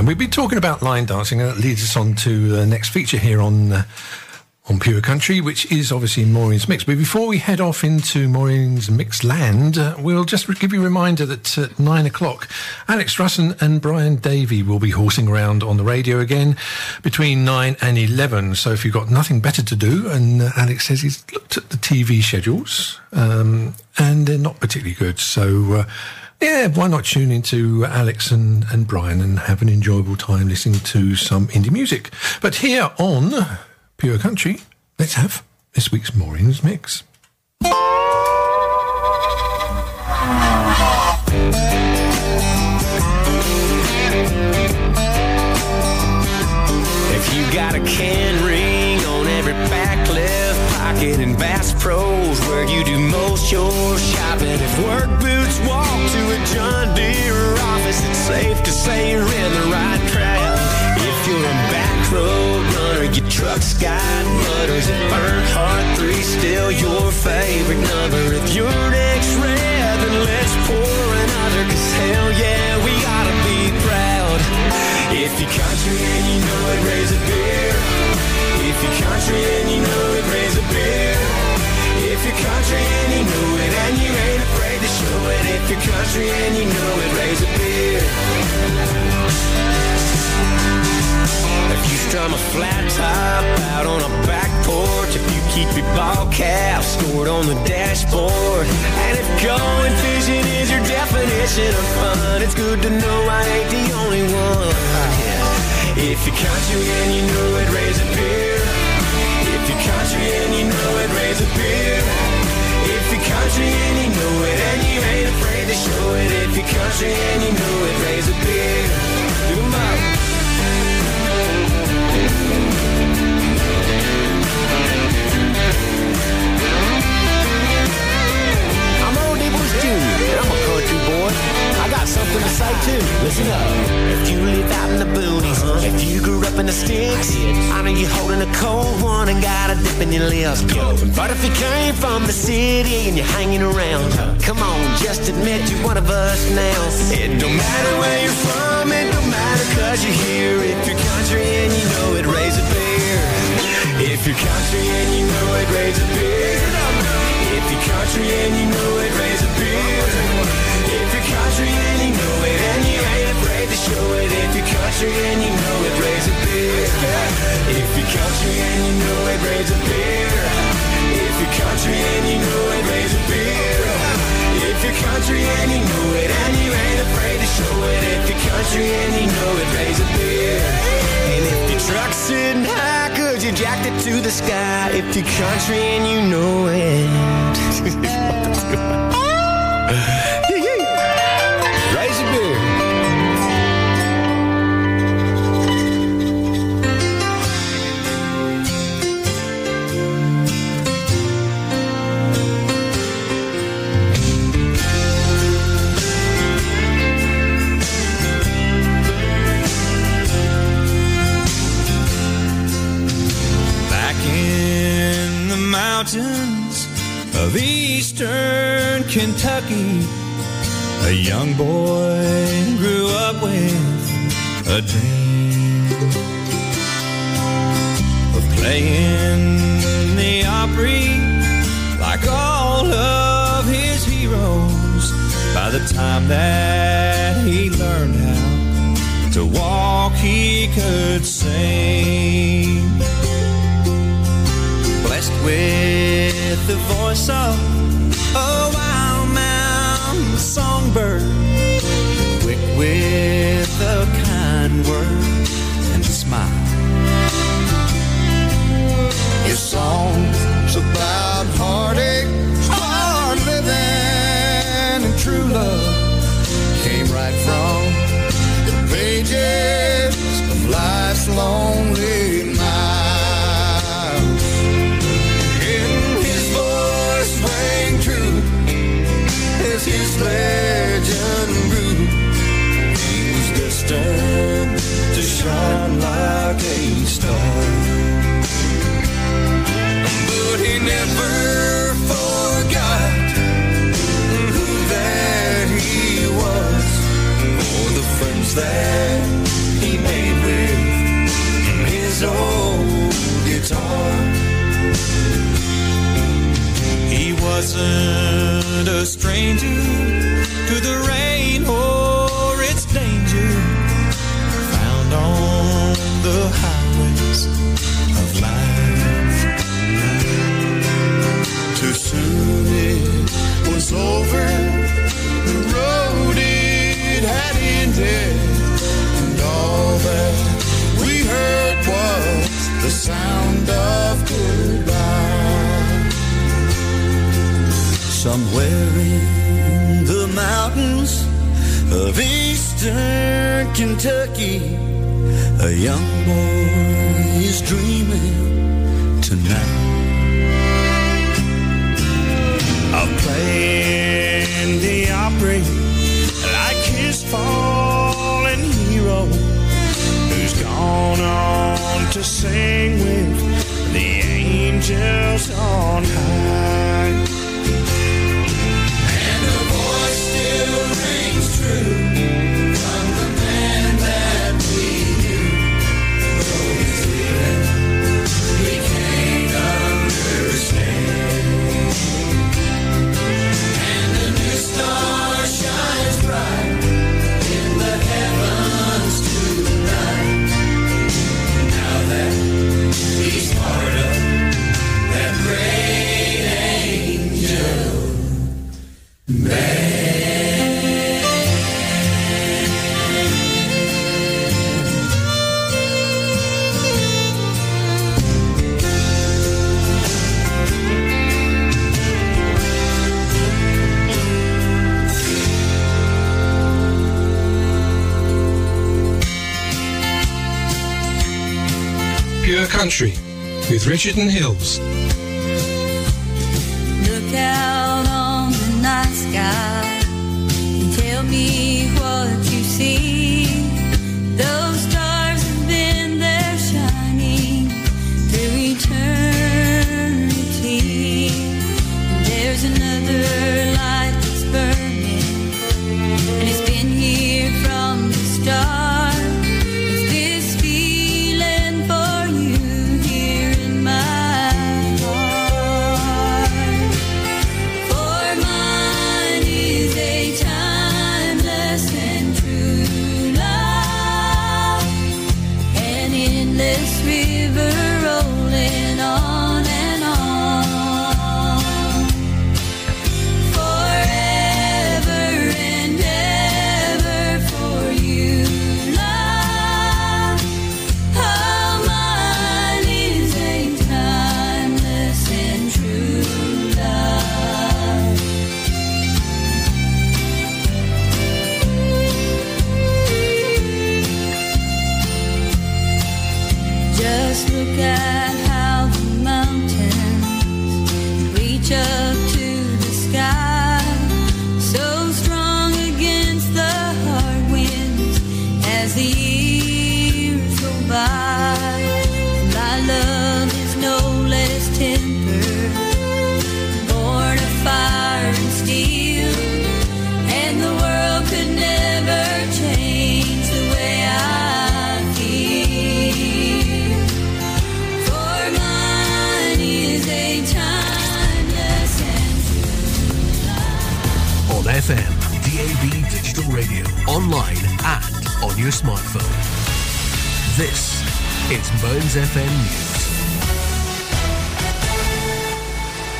And we've been talking about line dancing, and that leads us on to the next feature here on uh, on Pure Country, which is obviously Maureen's Mix. But before we head off into Maureen's Mix land, uh, we'll just give you a reminder that at nine o'clock, Alex Russon and Brian Davey will be horsing around on the radio again between nine and eleven. So if you've got nothing better to do, and uh, Alex says he's looked at the T V schedules, um, and they're not particularly good, so... Uh, Yeah, why not tune into Alex and, and Brian and have an enjoyable time listening to some indie music. But here on Pure Country, let's have this week's Maureen's Mix. If you got a can ring on every back left pocket in Bass Pro's where you do most your shopping, if work boots walk to a John Deere office, it's safe to say you're in the right crowd. If you're a back road runner, your truck's got mutters and Bernhardt three, still your favorite number. If your neck's red, then let's pour another, cause hell yeah, we gotta be proud. If you're country and you know it, raise a beer. If you're country and you know it, raise a beer. If you're country and you know it, and you ain't afraid to show it, if you're country and you know it, raise a beer. If you strum a flat top out on a back porch, if you keep your ball cap scored on the dashboard, and if going fishing is your definition of fun, it's good to know I ain't the only one. If you're country and you know it, raise a beer. If you're country and you know it, raise a beer. If you're country and you know it, and you ain't afraid to show it, if you're country and you know it, raise a beer. Do 'em up. I'm Earl Dibbles Junior, and I'm a country boy. I got something to say too, listen up. If you live out in the boonies, uh-huh. If you grew up in the sticks, I know you're holding a cold one and got a dip in your lips. But if you came from the city and you're hanging around, come on, just admit you're one of us now. It don't matter where you're from, it don't matter cause you're here. If you're country and you know it, raise a beer. If you're country and you know it, raise a beer. If you're country and you know it, raise a beer. If you're country and you know it, and you ain't afraid to show it, if you're country and you know it, raise a beer. If you're country and you know it, raise a beer. If you're country and you know it, raise a beer. If you're country and you know it, and you ain't afraid to show it, if you're country and you know it, raise a beer. And if your truck's sitting high, could you jack it to the sky, if you're country and you know it. Of eastern Kentucky, a young boy grew up with a dream of playing the Opry like all of his heroes. By the time that he learned how to walk, he could sing. Blessed with the voice of a wild mountain songbird, quick with a kind word and a smile. His songs about heartache, hard living, and true love came right from the pages of life's lonely night. His legend grew. He was destined to shine like a star, but he never forgot who that he was, or the friends that he of eastern Kentucky, a young boy is dreaming tonight of playing the Opry like his fallen hero who's gone on to sing with the angels on high. Country with Richard and Hills. Look out on the night sky and tell me what you see. Those stars have been there shining through eternity. And there's another light that's burning, and it's been here from the start. Online and on your smartphone. This is Mearns F M News.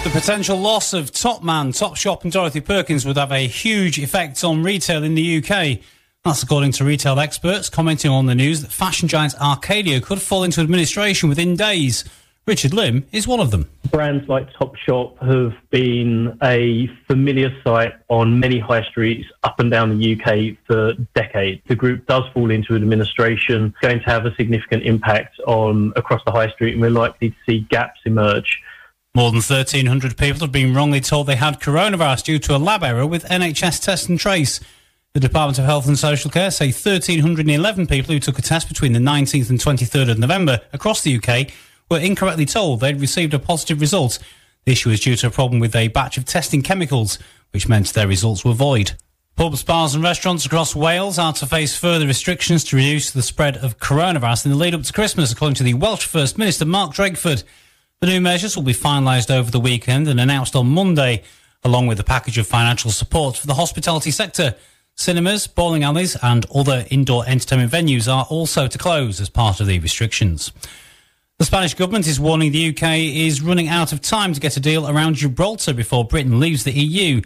The potential loss of Topman, Topshop and Dorothy Perkins would have a huge effect on retail in the U K. That's according to retail experts commenting on the news that fashion giant Arcadia could fall into administration within days. Richard Lim is one of them. Brands like Topshop have been a familiar sight on many high streets up and down the U K for decades. The group does fall into administration, going to have a significant impact on across the high street, and we're likely to see gaps emerge. More than thirteen hundred people have been wrongly told they had coronavirus due to a lab error with N H S Test and Trace. The Department of Health and Social Care say one thousand three hundred eleven people who took a test between the nineteenth and twenty-third of November across the U K were incorrectly told they'd received a positive result. The issue is due to a problem with a batch of testing chemicals, which meant their results were void. Pubs, bars and restaurants across Wales are to face further restrictions to reduce the spread of coronavirus in the lead-up to Christmas, according to the Welsh First Minister, Mark Drakeford. The new measures will be finalised over the weekend and announced on Monday, along with a package of financial support for the hospitality sector. Cinemas, bowling alleys and other indoor entertainment venues are also to close as part of the restrictions. The Spanish government is warning the U K is running out of time to get a deal around Gibraltar before Britain leaves the E U.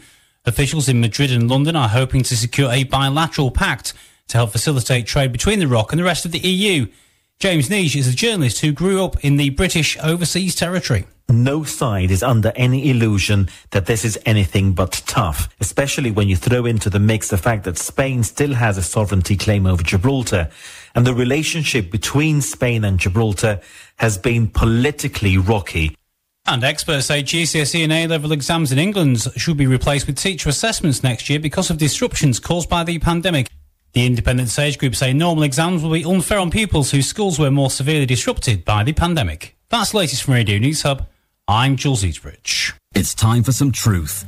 Officials in Madrid and London are hoping to secure a bilateral pact to help facilitate trade between the Rock and the rest of the E U. James Neige is a journalist who grew up in the British overseas territory. No side is under any illusion that this is anything but tough, especially when you throw into the mix the fact that Spain still has a sovereignty claim over Gibraltar, and the relationship between Spain and Gibraltar has been politically rocky. And experts say G C S E and A-level exams in England should be replaced with teacher assessments next year because of disruptions caused by the pandemic. The Independent Age Group say normal exams will be unfair on pupils whose schools were more severely disrupted by the pandemic. That's the latest from Radio News Hub. I'm Jules Eastbridge. It's time for some truth.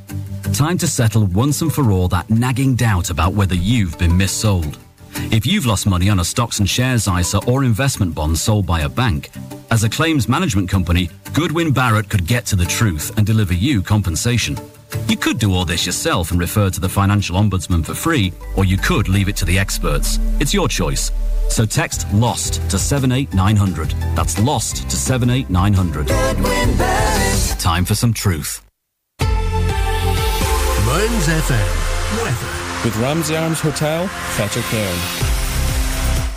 Time to settle once and for all that nagging doubt about whether you've been missold. If you've lost money on a stocks and shares I S A or investment bond sold by a bank, as a claims management company, Goodwin Barrett could get to the truth and deliver you compensation. You could do all this yourself and refer to the Financial Ombudsman for free, or you could leave it to the experts. It's your choice. So text LOST to seven eight nine hundred. That's LOST to seven eight nine hundred. Goodwin Barrett. Time for some truth. Mearns F M. Weather. With Ramsay Arms Hotel, Fettercairn.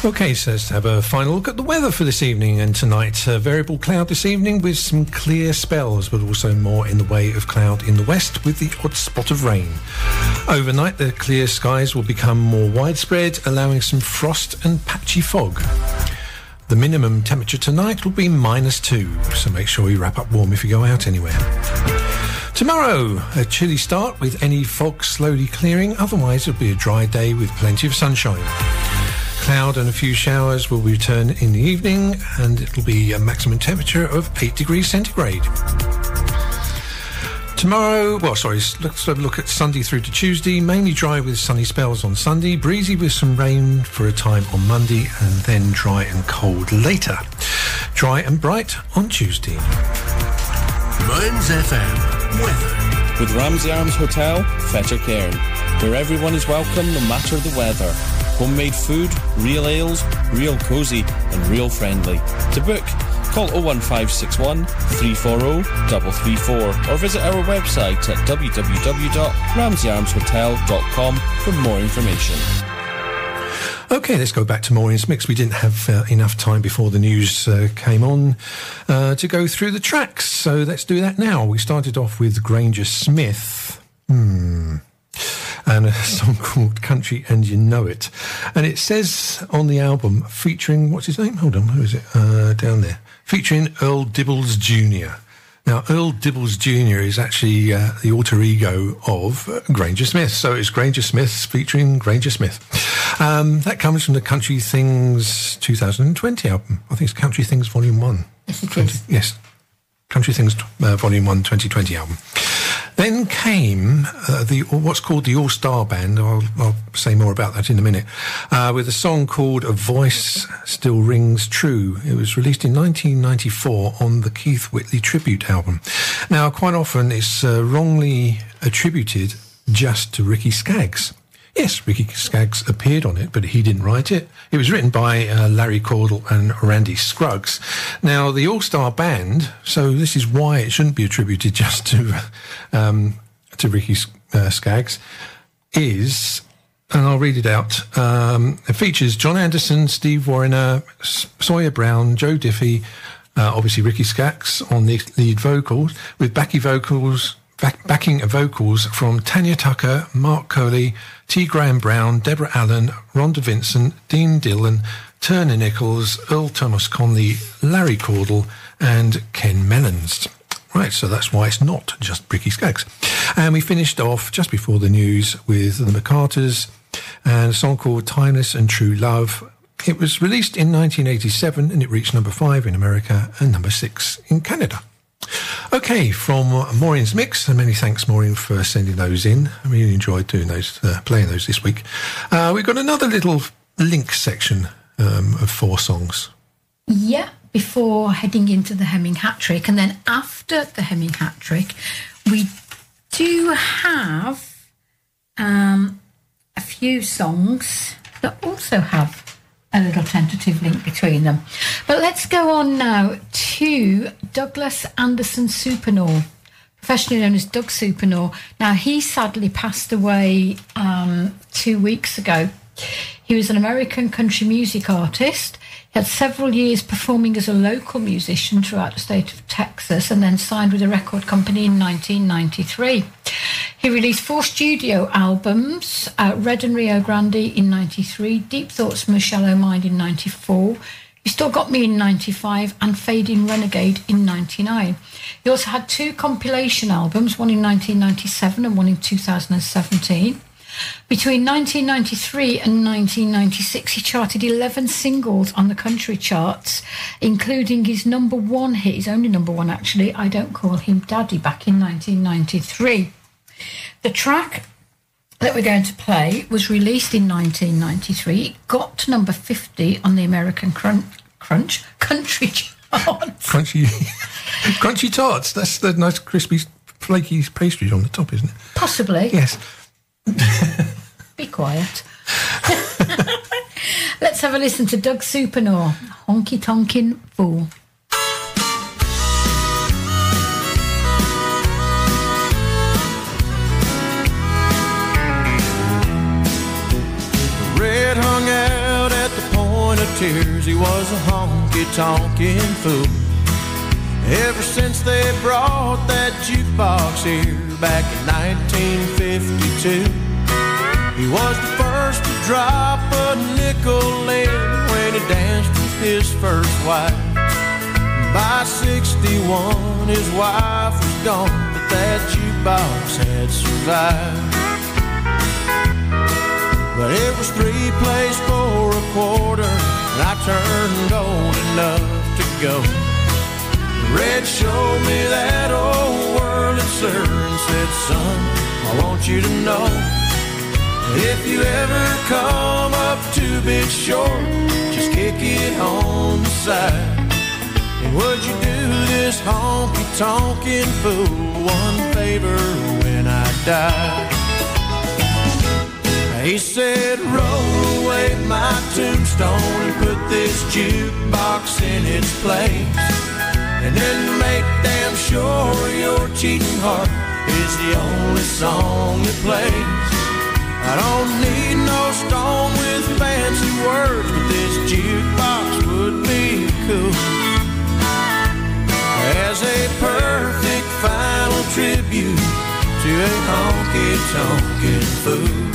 OK, so let's have a final look at the weather for this evening and tonight. Uh, variable cloud this evening with some clear spells, but also more in the way of cloud in the west with the odd spot of rain. Overnight, the clear skies will become more widespread, allowing some frost and patchy fog. The minimum temperature tonight will be minus two, so make sure you wrap up warm if you go out anywhere. Tomorrow, a chilly start with any fog slowly clearing, otherwise it'll be a dry day with plenty of sunshine. Cloud and a few showers will return in the evening, and it'll be a maximum temperature of eight degrees centigrade. Tomorrow, well, sorry, let's have a look at Sunday through to Tuesday. Mainly dry with sunny spells on Sunday, breezy with some rain for a time on Monday, and then dry and cold later. Dry and bright on Tuesday. Mearns F M. Weather. With Ramsay Arms Hotel, Fettercairn, where everyone is welcome no matter the weather. Homemade food, real ales, real cosy and real friendly. To book, call oh one five six one, three four oh, three three four or visit our website at w w w dot ramsay arms hotel dot com for more information. OK, let's go back to Maureen's Mix. We didn't have uh, enough time before the news uh, came on uh, to go through the tracks, so let's do that now. We started off with Granger Smith hmm, and a song called Country and You Know It. And it says on the album featuring, what's his name? Hold on, who is it? Uh, down there. Featuring Earl Dibbles Junior Now, Earl Dibbles Junior is actually uh, the alter ego of uh, Granger Smith. So it's Granger Smith featuring Granger Smith. Um, that comes from the Country Things twenty twenty album. I think it's Country Things Volume one. Yes, it is. Yes. Country Things uh, Volume one twenty twenty album. Then came uh, the what's called the All-Star Band. I'll, I'll say more about that in a minute. Uh, with a song called A Voice Still Rings True. It was released in nineteen ninety-four on the Keith Whitley tribute album. Now, quite often it's uh, wrongly attributed just to Ricky Skaggs. Yes, Ricky Skaggs appeared on it, but he didn't write it. It was written by uh, Larry Cordell and Randy Scruggs. Now, the All-Star Band, so this is why it shouldn't be attributed just to um, to Ricky uh, Skaggs, is, and I'll read it out, um, it features John Anderson, Steve Wariner, Sawyer Brown, Joe Diffie, uh, obviously Ricky Skaggs on the lead vocals, with Becky vocals... Back, backing vocals from Tanya Tucker, Mark Coley, T. Graham Brown, Deborah Allen, Rhonda Vincent, Dean Dillon, Turner Nichols, Earl Thomas Conley, Larry Cordell and Ken Mellons. Right, so that's why it's not just Ricky Skaggs. And we finished off just before the news with the McCarters and a song called Timeless and True Love. It was released in nineteen eighty-seven and it reached number five in America and number six in Canada. Okay, from Maureen's Mix, and many thanks, Maureen, for sending those in. I really enjoyed doing those, uh, playing those this week. Uh, we've got another little link section um, of four songs. Yeah, before heading into the Hemming Hat Trick, and then after the Hemming Hat Trick, we do have um, a few songs that also have a little tentative link between them. But let's go on now to Douglas Anderson Supernor, professionally known as Doug Supernor. Now, he sadly passed away um, two weeks ago. He was an American country music artist. had several years performing as a local musician throughout the state of Texas, and then signed with a record company in nineteen ninety-three. He released four studio albums, uh, Red and Rio Grande in ninety-three, Deep Thoughts from a Shallow Mind in ninety-four, You Still Got Me in ninety-five, and Fading Renegade in ninety-nine. He also had two compilation albums, one in nineteen ninety-seven and one in two thousand seventeen. Between nineteen ninety-three and nineteen ninety-six, he charted eleven singles on the country charts, including his number one hit, his only number one actually, I Don't Call Him Daddy, back in nineteen ninety-three. The track that we're going to play was released in nineteen ninety-three. It got to number fifty on the American crunch, crunch country charts. Crunchy, crunchy tarts. That's the nice crispy, flaky pastries on the top, isn't it? Possibly. Yes. Be quiet. Let's have a listen to Doug Supernor, Honky Tonkin' Fool. Red hung out at the point of tears. He was a honky tonkin' fool. Ever since they brought that jukebox here back in nineteen fifty-two, he was the first to drop a nickel in when he danced with his first wife. By sixty-one, his wife was gone, but that jukebox had survived. But it was three plays for a quarter, and I turned old enough to go. Red showed me that old world, and sir, and said, son, I want you to know, if you ever come up too big short, just kick it on the side. And would you do this honky-tonkin' fool one favor when I die? He said, roll away my tombstone and put this jukebox in its place. And then make damn sure your cheating heart is the only song it plays. I don't need no stone with fancy words, but this jukebox would be cool. As a perfect final tribute to a honky-tonkin' fool.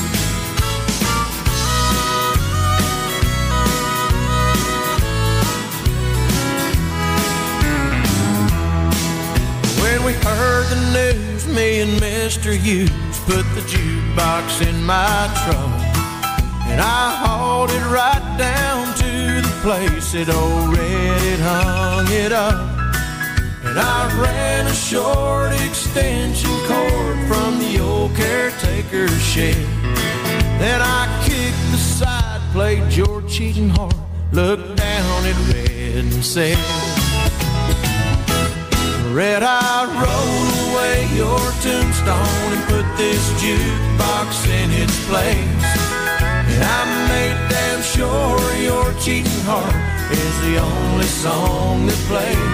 We heard the news, me and Mister Hughes put the jukebox in my truck, and I hauled it right down to the place that old Red had hung it up. And I ran a short extension cord from the old caretaker's shed. Then I kicked the side, played Your Cheating Heart, looked down at Red and said, Red, I rolled away your tombstone and put this jukebox in its place. And I made damn sure your cheating heart is the only song that plays.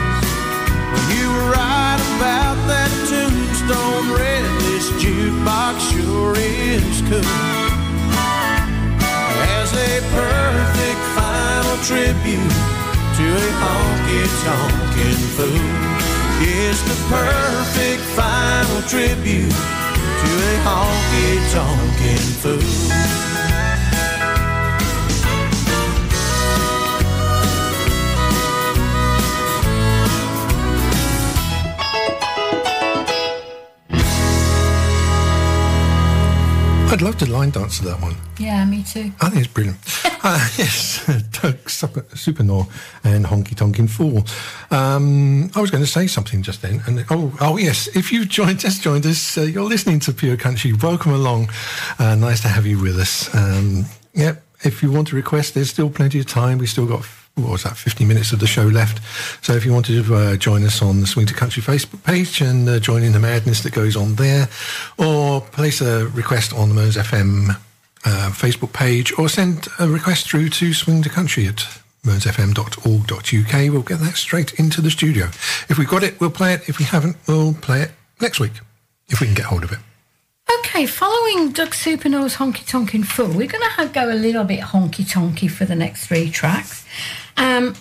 When you were right about that tombstone, Red, this jukebox sure is cool. As a perfect final tribute to a honky-tonkin' fool. It's the perfect final tribute to a honky-tonkin' fool. I'd love to line dance to that one. Yeah, me too. I think it's brilliant. Uh, yes, Doug Supernor and Honky Tonkin' Fool. Um, I was going to say something just then. And oh, oh yes, if you've joined, just joined us, uh, you're listening to Pure Country. Welcome along. Uh, nice to have you with us. Um, yep, if you want to request, there's still plenty of time. We've still got, what was that, fifty minutes of the show left. So if you want to uh, join us on the Swing to Country Facebook page and uh, join in the madness that goes on there, or place a request on the Mearns F M Uh, Facebook page, or send a request through to Swing to Country at mearns f m dot org dot u k. We'll get that straight into the studio. If we've got it, we'll play it. If we haven't, we'll play it next week, if we can get hold of it. Okay, following Doug Supernaul's Honky Tonkin' Fool, we're going to go a little bit honky-tonky for the next three tracks. Um,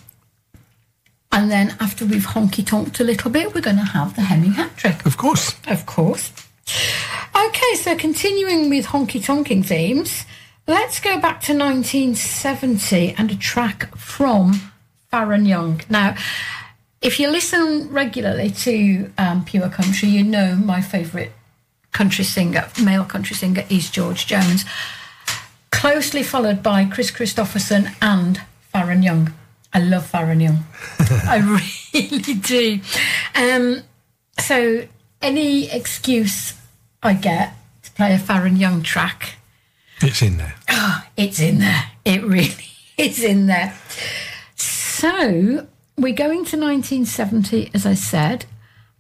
and then after we've honky-tonked a little bit, we're going to have the Hemming Hat Trick. Of course. Of course. Okay, so continuing with honky-tonking themes, let's go back to nineteen seventy and a track from Farron Young. Now, if you listen regularly to um, Pure Country, you know my favourite country singer, male country singer, is George Jones, closely followed by Chris Christopherson and Farron Young. I love Farron Young. I really do. Um, so any excuse I get to play a Farron Young track, it's in there. Oh, it's in there. It really is in there. So we're going to nineteen seventy, as I said,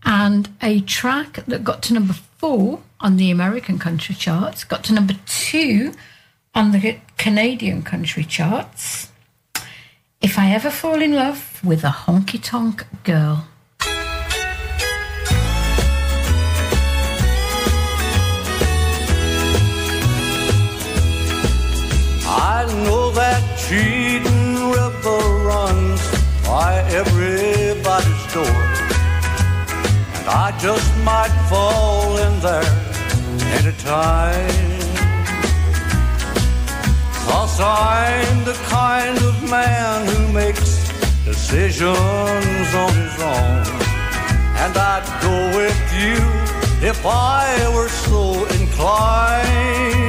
and a track that got to number four on the American country charts, got to number two on the Canadian country charts. If I Ever Fall in Love with a Honky Tonk Girl. I know that cheating river runs by everybody's door, and I just might fall in there anytime. 'Cause I'm the kind of man who makes decisions on his own, and I'd go with you if I were so inclined.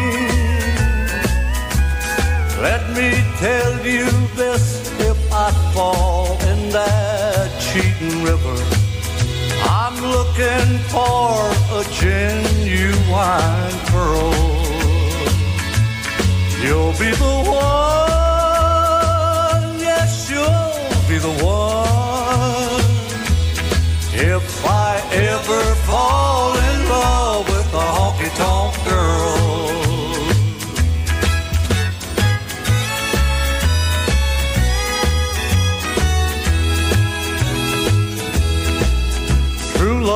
Let me tell you this, if I fall in that cheating river, I'm looking for a genuine pearl. You'll be the one, yes, you'll be the one, if I ever fall in love with a honky-tonk girl.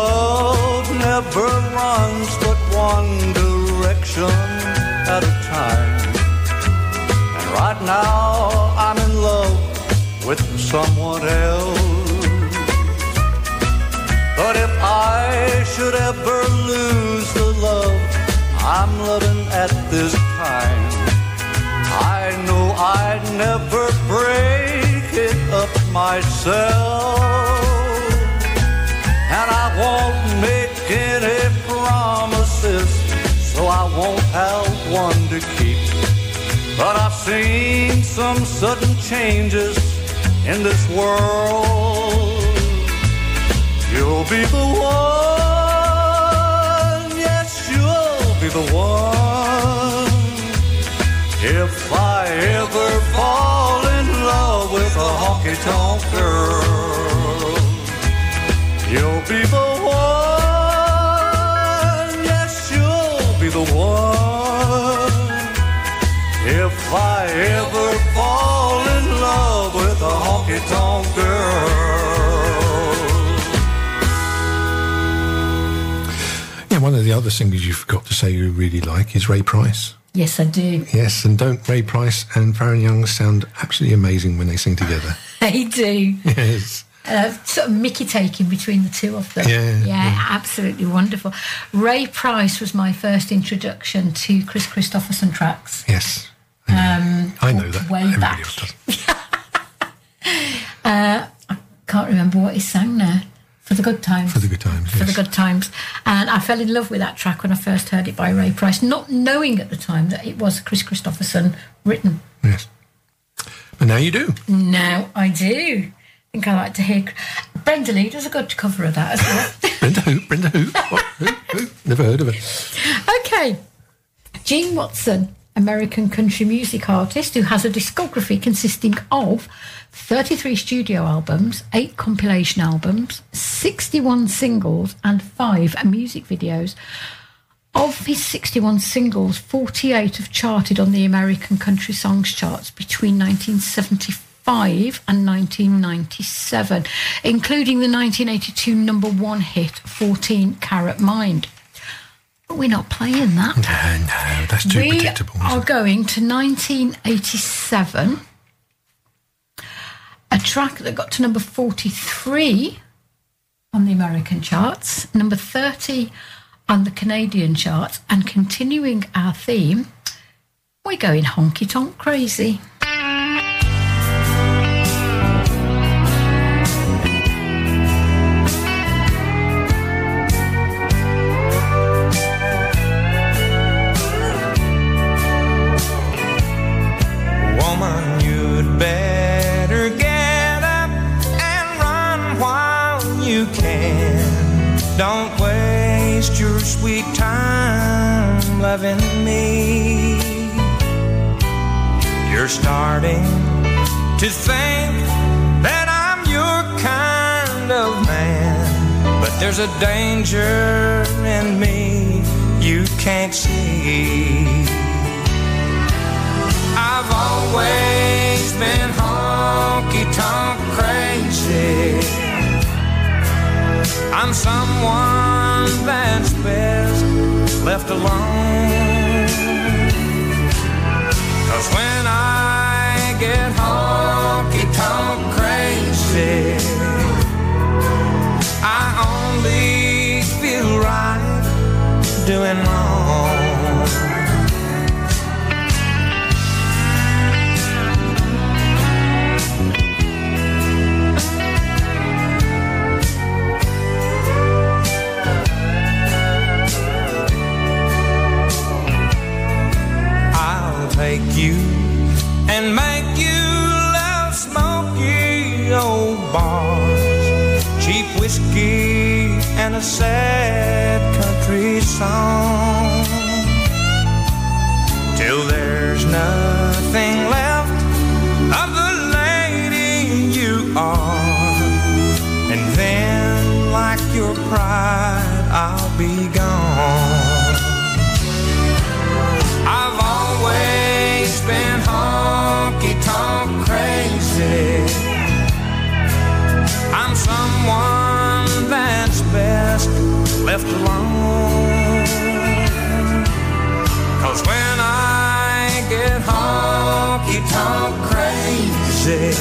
Love never runs but one direction at a time, and right now I'm in love with someone else. But if I should ever lose the love I'm loving at this time, I know I'd never break it up myself. And I won't make any promises, so I won't have one to keep. But I've seen some sudden changes in this world. You'll be the one, yes, you'll be the one, if I ever fall in love with a honky-tonk girl. You'll be the one, yes, you'll be the one, if I ever fall in love with a honky-tonk girl. Yeah, one of the other singers you forgot to say you really like is Ray Price. Yes, I do. Yes, and don't Ray Price and Farron Young sound absolutely amazing when they sing together? They do. Yes. Uh, sort of Mickey taking between the two of them. Yeah, yeah, yeah, absolutely wonderful. Ray Price was my first introduction to Chris Christopherson tracks. Yes, um, I know that. Way Everybody back. uh, I can't remember what he sang now. For the Good Times. For the Good Times. Yes. For the Good Times. And I fell in love with that track when I first heard it by Ray Price, not knowing at the time that it was Chris Christopherson written. Yes, but now you do. Now I do. I think I like to hear... Brenda Lee does a good cover of that as well. Brenda who? Brenda who? What? Who? Who? Never heard of her. OK. Gene Watson, American country music artist who has a discography consisting of thirty-three studio albums, eight compilation albums, sixty-one singles and five music videos. Of his sixty-one singles, forty-eight have charted on the American country songs charts between nineteen seventy-four and nineteen ninety-seven, including the nineteen eighty-two number one hit fourteen Carat Mind. We're not playing that. No, no, that's too we predictable. We are it? going to nineteen eighty-seven, a track that got to number forty-three on the American charts, number thirty on the Canadian charts, and continuing our theme, we're going honky-tonk crazy. Loving me, you're starting to think that I'm your kind of man, but there's a danger in me you can't see. I've always been honky-tonk crazy. I'm someone that's best left alone, 'cause when I get honky-tonk crazy, I only feel right doing wrong. Take you and make you love smoky old bars, cheap whiskey and a sad country song, till there's nothing left of the lady you are, and then like your pride I'll be gone. I've always been honky-tonk crazy. I'm someone that's best left alone, 'cause when I get honky-tonk crazy,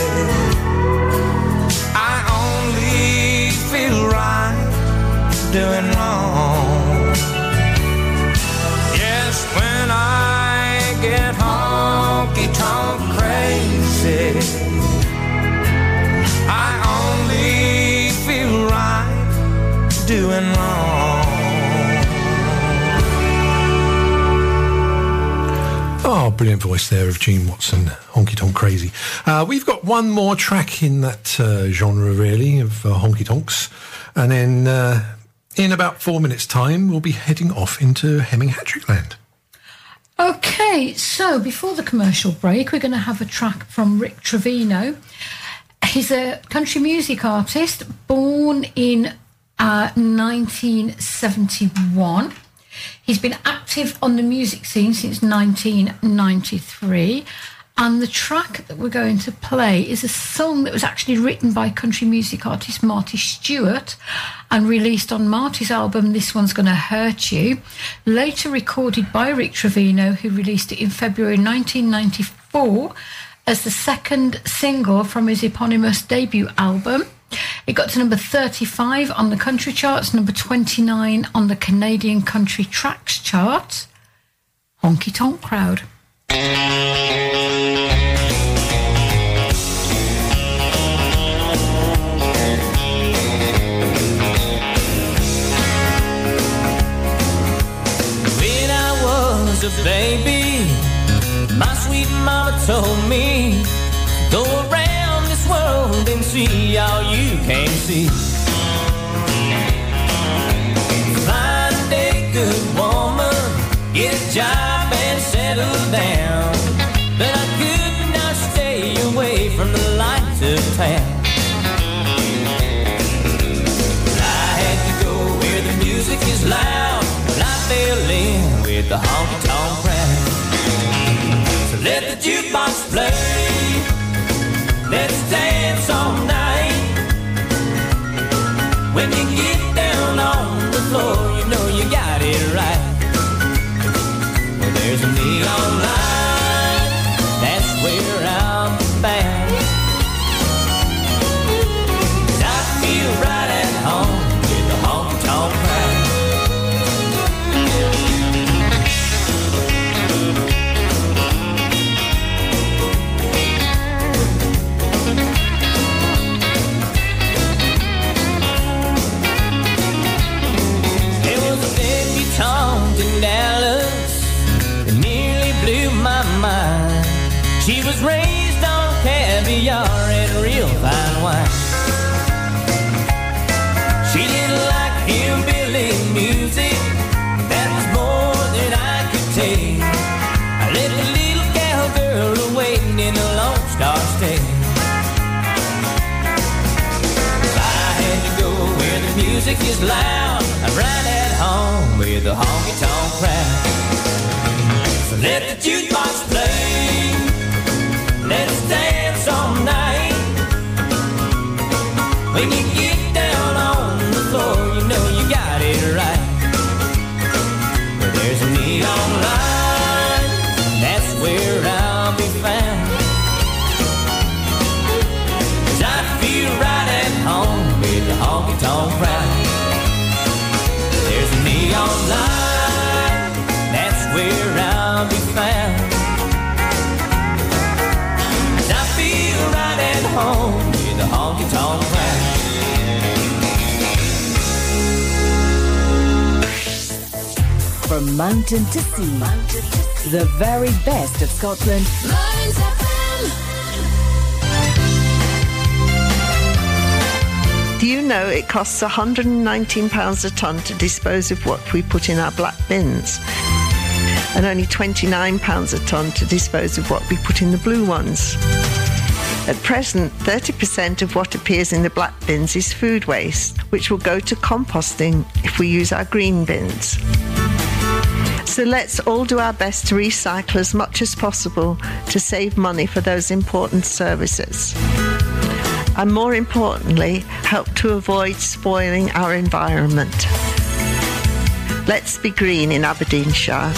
I only feel right doing wrong. Yes, when I get honky-tonk crazy, I only feel right doing wrong. Oh, brilliant voice there of Gene Watson, honky-tonk crazy. Uh, we've got one more track in that uh, genre, really, of uh, honky-tonks. And then uh, in about four minutes' time, we'll be heading off into Hemming Hattrick land. Okay, so before the commercial break, we're going to have a track from Rick Trevino. He's a country music artist born in uh, nineteen seventy-one. He's been active on the music scene since nineteen ninety-three. And the track that we're going to play is a song that was actually written by country music artist Marty Stewart and released on Marty's album, This One's Gonna Hurt You, later recorded by Rick Trevino, who released it in February nineteen ninety-four as the second single from his eponymous debut album. It got to number thirty-five on the country charts, number twenty-nine on the Canadian Country Tracks chart. Honky Tonk Crowd. A baby, my sweet mama told me, go around this world and see all you can see. Find a day, good woman, get a job and settle down, but I could not stay away from the lights of town. I had to go where the music is loud, and I fell in with the honky-tonk crowd. So let the jukebox play, let's dance all night. When you get down on the floor, you know you got it right. caviar and real fine wine. She didn't like hillbilly music, that was more than I could take. I led the little cowgirl away in the Lone Star State. If I had to go where the music is loud, I'm right at home with the honky-tonk crowd. So let the jukebox play, let's dance all night. When you get down on the floor, you know you got it right. There's a neon light, that's where I'll be found, 'cause I feel right at home with the honky-tonk crowd. There's a neon light, that's where I'll be found. The honky-tonk crowd. From mountain to sea, mountain to sea, the very best of Scotland. Mearns F M. Do you know it costs one hundred nineteen pounds a tonne to dispose of what we put in our black bins, and only twenty-nine pounds a tonne to dispose of what we put in the blue ones? At present, thirty percent of what appears in the black bins is food waste, which will go to composting if we use our green bins. So let's all do our best to recycle as much as possible to save money for those important services. And more importantly, help to avoid spoiling our environment. Let's be green in Aberdeenshire.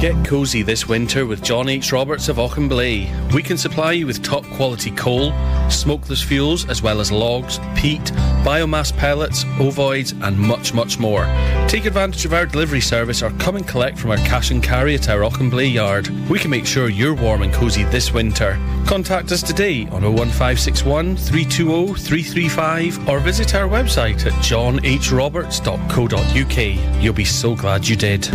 Get cosy this winter with John H. Roberts of Auchenblae. We can supply you with top quality coal, smokeless fuels, as well as logs, peat, biomass pellets, ovoids and much, much more. Take advantage of our delivery service or come and collect from our cash and carry at our Auchenblae yard. We can make sure you're warm and cosy this winter. Contact us today on oh one five six one, three two oh, three three five or visit our website at john h roberts dot co dot u k. You'll be so glad you did.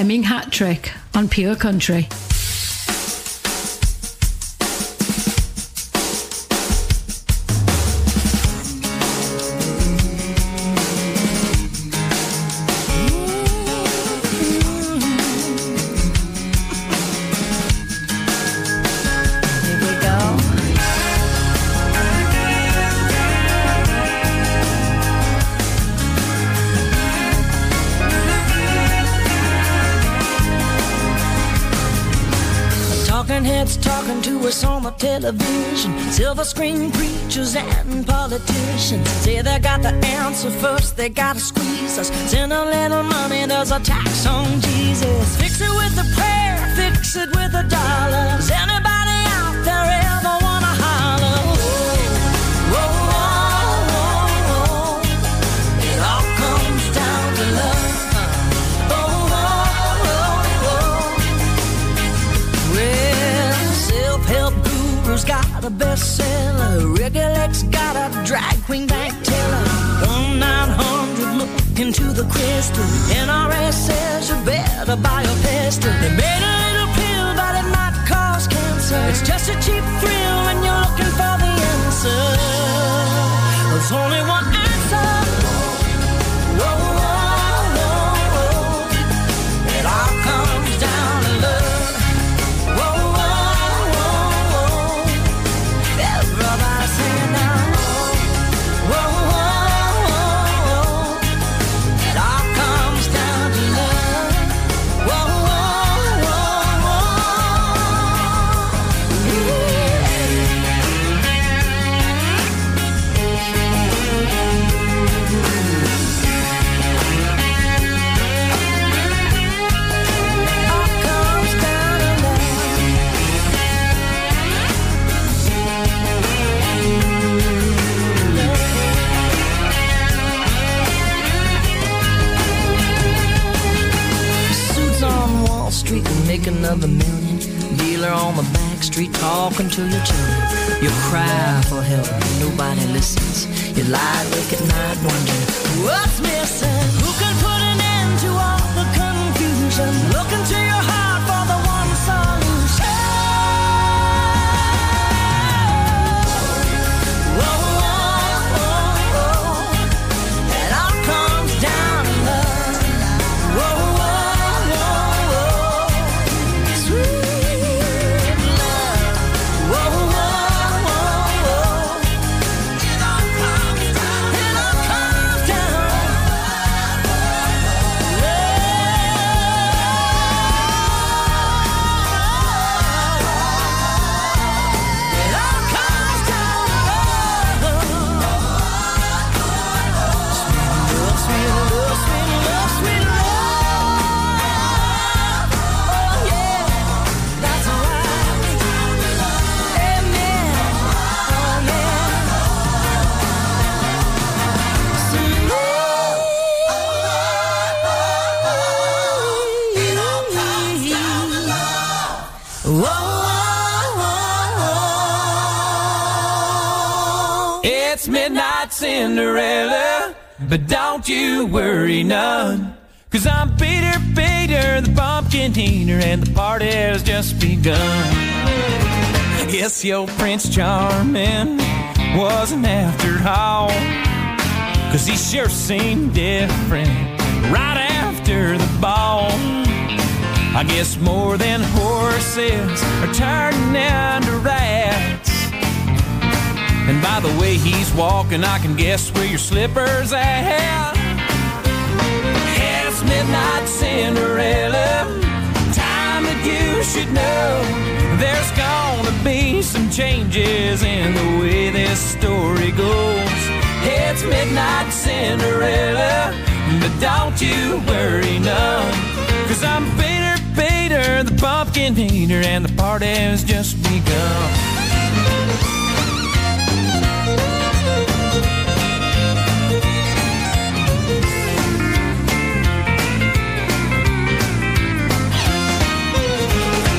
Hemming Hat Trick on Pure Country. Television, silver screen preachers and politicians say they got the answer, first they gotta squeeze us. Send a little money, there's a tax on Jesus. Fix it with a prayer, fix it with a dollar. Does anybody out there ever wanna holler? Whoa, whoa, whoa, whoa, whoa. It all comes down to love. Oh, whoa, whoa, whoa. Well, self-help got a bestseller, Ricky Lex got a drag queen bank teller. One nine hundred, look into the crystal. N R S says you better buy a pistol. They made a little pill, but it might cause cancer. It's just a cheap thrill when you're looking for the answer. There's only one answer. Whoa, whoa, whoa, whoa, whoa. It all comes down to love. Make another million, dealer on the back street talking to your children. You cry for help, nobody listens. You lie awake at night wondering what's missing. Who can put an end to all the confusion? Look into your heart for the one solution. Whoa, whoa, whoa, whoa. It all comes down to love. Whoa, whoa, whoa, whoa. Sweet love. Whoa, whoa, whoa, whoa. It all comes down. It all comes down. Love. It all comes down to love. Sweet love, sweet love, sweet love. Oh yeah, that's right. Amen, amen. Sweet love. It all comes down to love. Whoa, whoa, whoa, whoa. It's midnight, Cinderella, but don't you worry none, cause I'm Peter, Peter, the pumpkin eater, and the party has just begun. Yes, your Prince Charming wasn't after all, cause he sure seemed different right after the ball. I guess more than horses are turning into rats, and by the way he's walking, I can guess where your slipper's at. It's midnight, Cinderella, time that you should know. There's gonna be some changes in the way this story goes. It's midnight, Cinderella, but don't you worry none, cause I'm Peter, Peter, the pumpkin eater, and the party's just begun.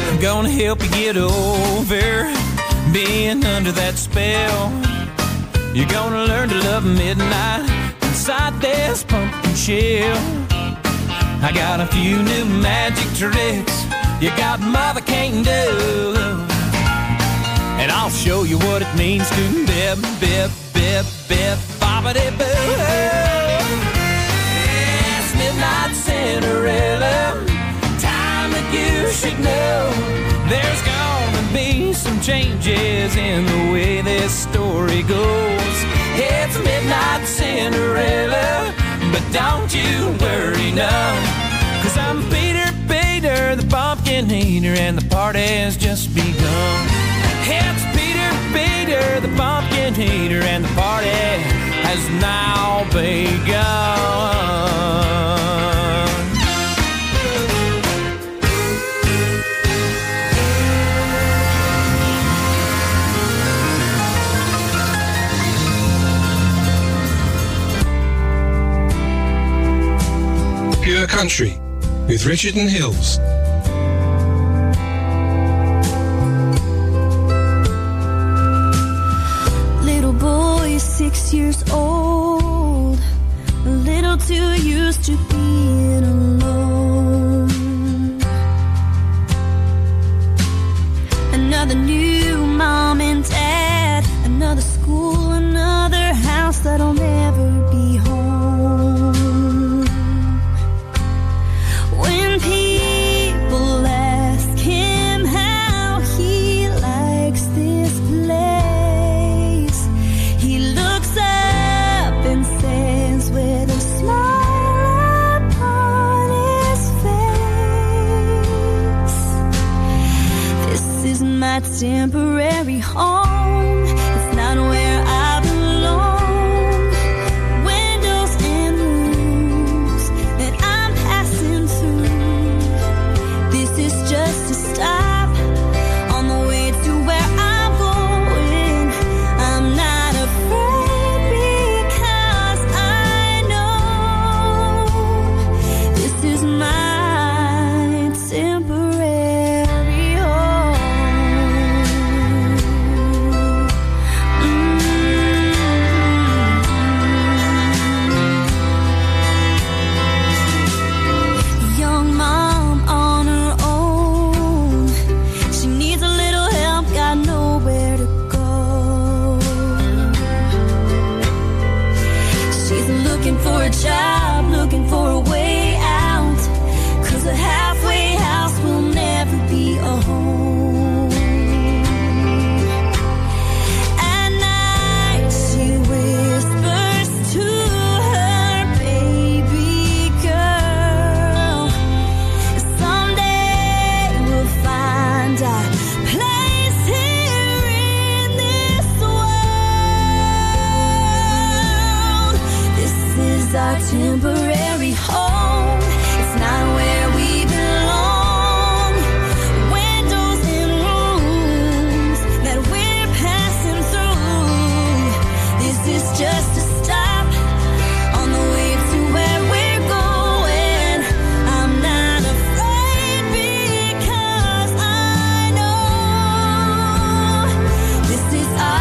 I'm gonna help you get over being under that spell. You're gonna learn to love midnight inside this pumpkin shell. I got a few new magic tricks you got mother can't do, and I'll show you what it means to bip, bip, bip, bip, boppity-boo. It's midnight, Cinderella, time that you should know. There's gonna be some changes in the way this story goes. It's midnight, Cinderella, but don't you worry none, cause I'm Peter, Peter, the pumpkin eater, and the party's just begun. It's Peter, Peter, the pumpkin eater, and the party has now begun. Pure Country with Richard and Hills. Little boy, six years old, a little too used to being alone. Another new mom and dad, another school, another house that'll never be home. When people ask him how he likes this place, he looks up and says with a smile upon his face, this is my temporary home. It's not where I belong. Windows and rooms that I'm passing through. This is just a stop on the way to where I'm going. I'm not afraid because I know this is my temporary home. temporary home. It's not where we belong. Windows and rooms that we're passing through. This is just a stop on the way to where we're going. I'm not afraid because I know this is our.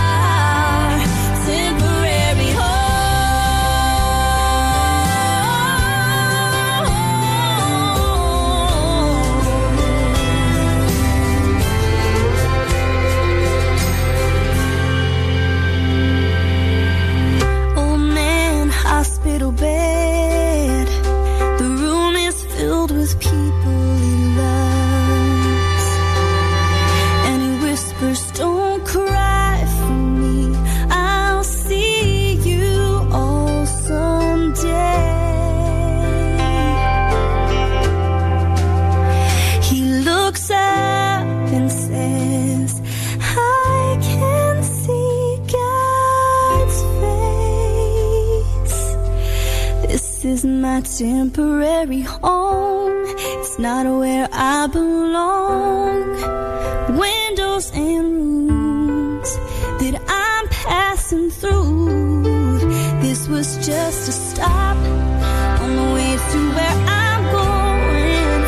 My temporary home, it's not where I belong. Windows and rooms that I'm passing through. This was just a stop on the way to where I'm going.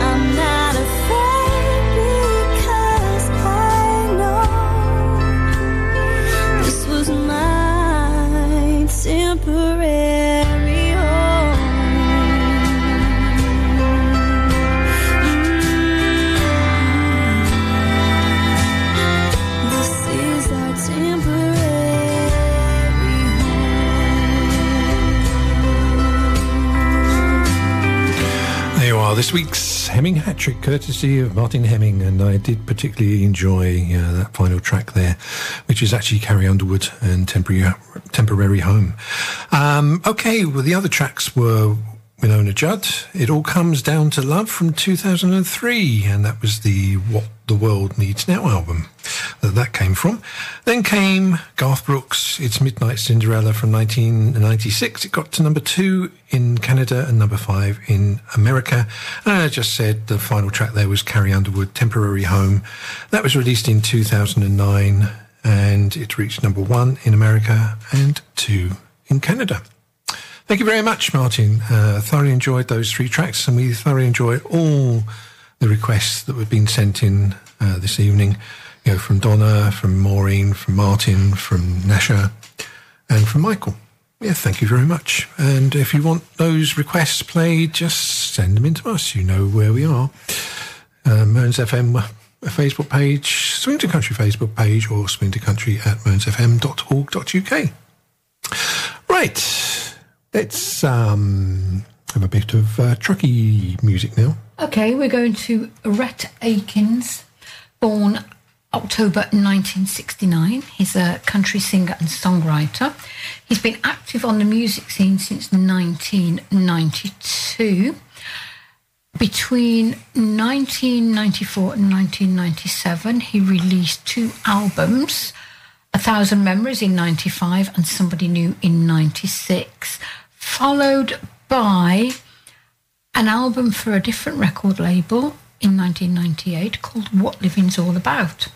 I'm not afraid because I know this was my temporary. This week's Hemming Hat Trick, courtesy of Martin Hemming, and I did particularly enjoy uh, that final track there, which is actually Carrie Underwood and Temporary, Temporary Home. Um, okay, well, the other tracks were Winona Judd, It All Comes Down to Love from two thousand three, and that was the What the World Needs Now album that that came from. Then came Garth Brooks, It's Midnight Cinderella from nineteen ninety-six. It got to number two in Canada and number five in America. And I just said the final track there was Carrie Underwood, Temporary Home. That was released in two thousand nine, and it reached number one in America and two in Canada. Thank you very much, Martin. Uh, thoroughly enjoyed those three tracks, and we thoroughly enjoyed all the requests that have been sent in uh, this evening. You know, from Donna, from Maureen, from Martin, from Nasha, and from Michael. Yeah, thank you very much. And if you want those requests played, just send them in to us. You know where we are. Uh, Mearns F M Facebook page, Swing to Country Facebook page, or Swing to Country at mearns f m dot org dot u k. Right. Let's um, have a bit of uh, Truckee music now. Okay, we're going to Rhett Akins, born October nineteen sixty-nine. He's a country singer and songwriter. He's been active on the music scene since nineteen ninety-two. Between nineteen ninety-four and nineteen ninety-seven, he released two albums, A Thousand Memories in ninety-five and Somebody New in ninety-six, followed by an album for a different record label in nineteen ninety-eight called What Living's All About.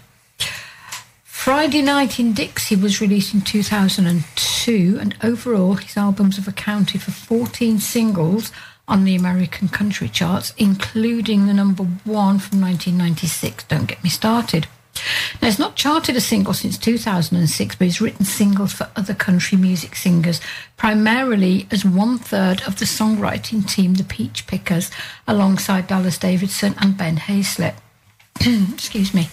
Friday Night in Dixie was released in two thousand two, and overall his albums have accounted for fourteen singles on the American country charts, including the number one from nineteen ninety-six, Don't Get Me Started. Now, he's not charted a single since two thousand six, but he's written singles for other country music singers, primarily as one-third of the songwriting team, the Peach Pickers, alongside Dallas Davidson and Ben Hayslip. Excuse me.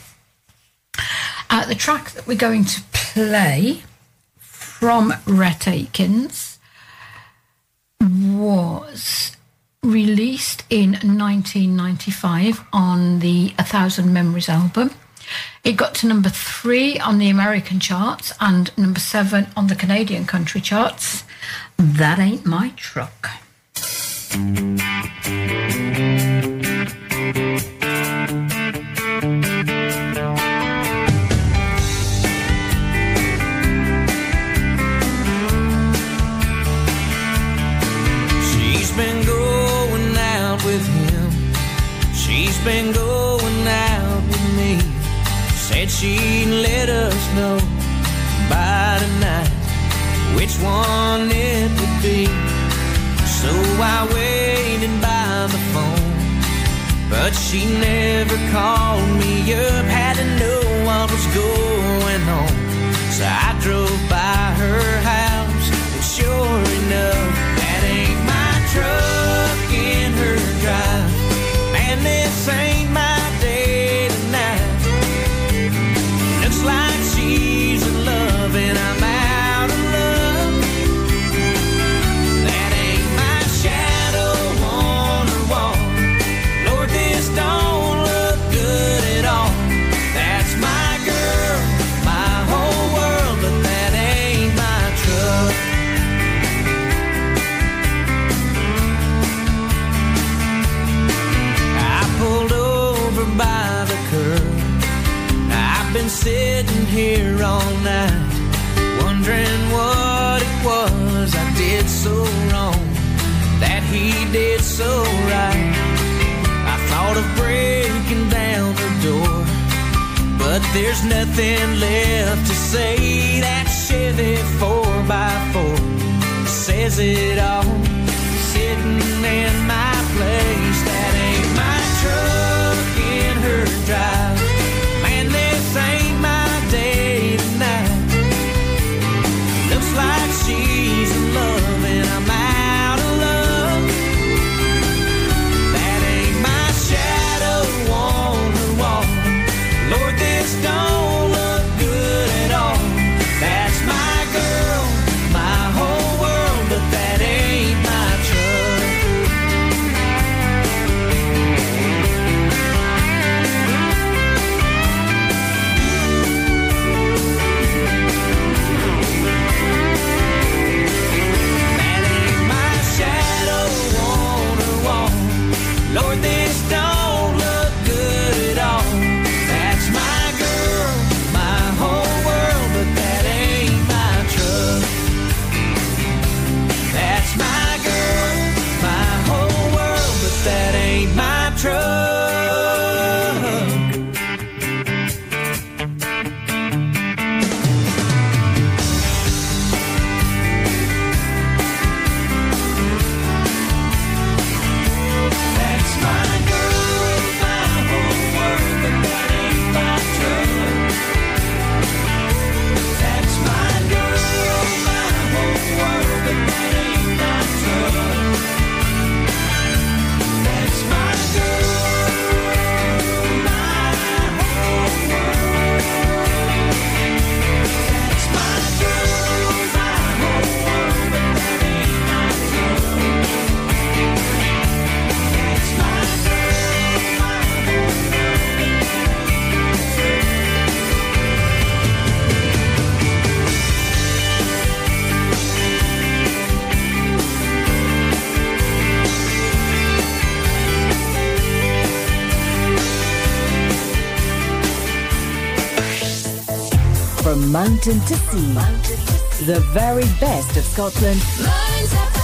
Uh, the track that we're going to play from Rhett Akins was released in nineteen ninety-five on the A Thousand Memories album. It got to number three on the American charts and number seven on the Canadian country charts. That Ain't My Truck. been going out with me. Said she'd let us know by tonight which one it would be. So I waited by the phone, but she never called me up. Had to know what was going on, so I drove by her house, and sure enough, that ain't my truck in her drive. Man, this ain't my day tonight. Looks like she's in love and I'm out. Don't look good at all. That's my girl, my whole world, but that ain't my truck. I pulled over by the curb. I've been sitting here all night, wondering what it was I did so wrong that he did so right. Thought of breaking down her door, but there's nothing left to say. That Chevy four by four says it all, sitting in my place. That ain't my truck in her drive. Man, this ain't my day tonight. Looks like she's in love and I'm out of love. Lord, this don't look good at all. That's my girl, my whole world, but that ain't my truck. That ain't my shadow on her wall. Lord, this don't look good at all. That ain't my truck. That's my girl, my whole world, but that ain't my truck. That's my girl, my whole world, but that ain't my truck. From mountain to sea, mountain to sea, the very best of Scotland. Mearns F M.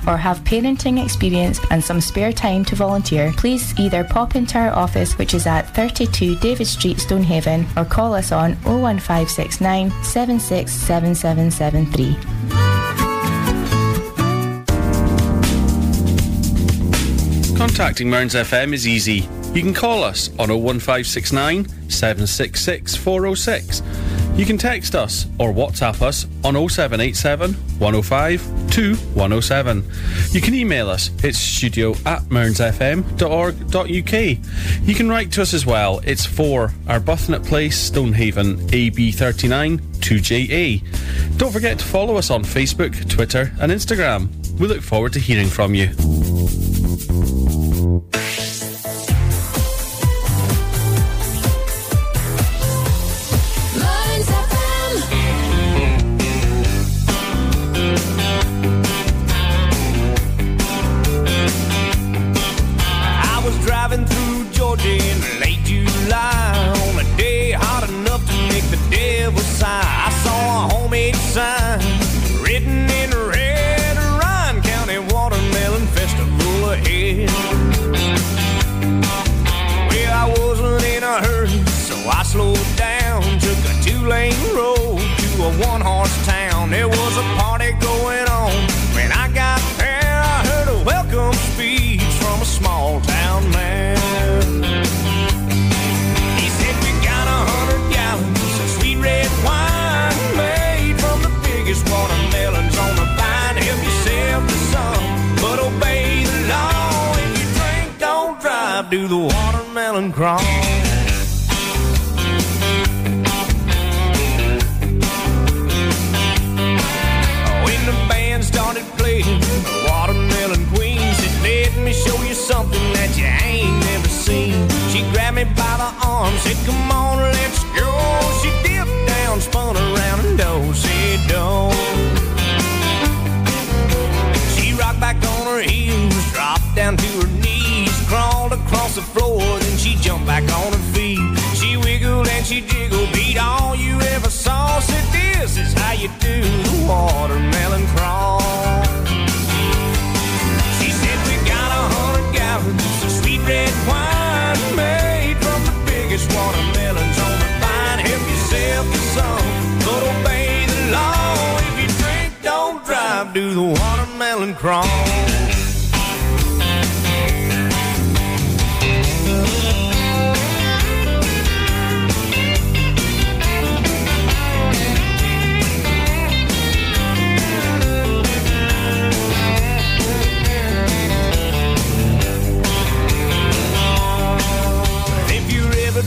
or have parenting experience and some spare time to volunteer, please either pop into our office, which is at thirty-two David Street, Stonehaven, or call us on oh one five six nine, seven six seven seven seven three. Contacting Mearns F M is easy. You can call us on oh one five six nine, seven six six, four oh six. You can text us or WhatsApp us on oh seven eight seven, one oh five, two one oh seven. You can email us, it's studio at mearns f m dot org dot u k. You can write to us as well, it's for Arbuthnot Place, Stonehaven, A B thirty-nine, two J A. Don't forget to follow us on Facebook, Twitter and Instagram. We look forward to hearing from you. Do the watermelon crawl. When the band started playing the Watermelon Queen said, let me show you something that you ain't never seen. She grabbed me by the arm, said, come on, let's go. She dipped down, spun around and dove, said, don't. She rocked back on her heels, dropped down to her knees, crawled across the floor, then she jumped back on her feet. She wiggled and she jiggled, beat all you ever saw. Said, this is how you do the watermelon crawl. She said, we got a hundred gallons of sweet red wine made from the biggest watermelons on the vine. Help yourself to some, but obey the law. If you drink, don't drive, do the watermelon crawl.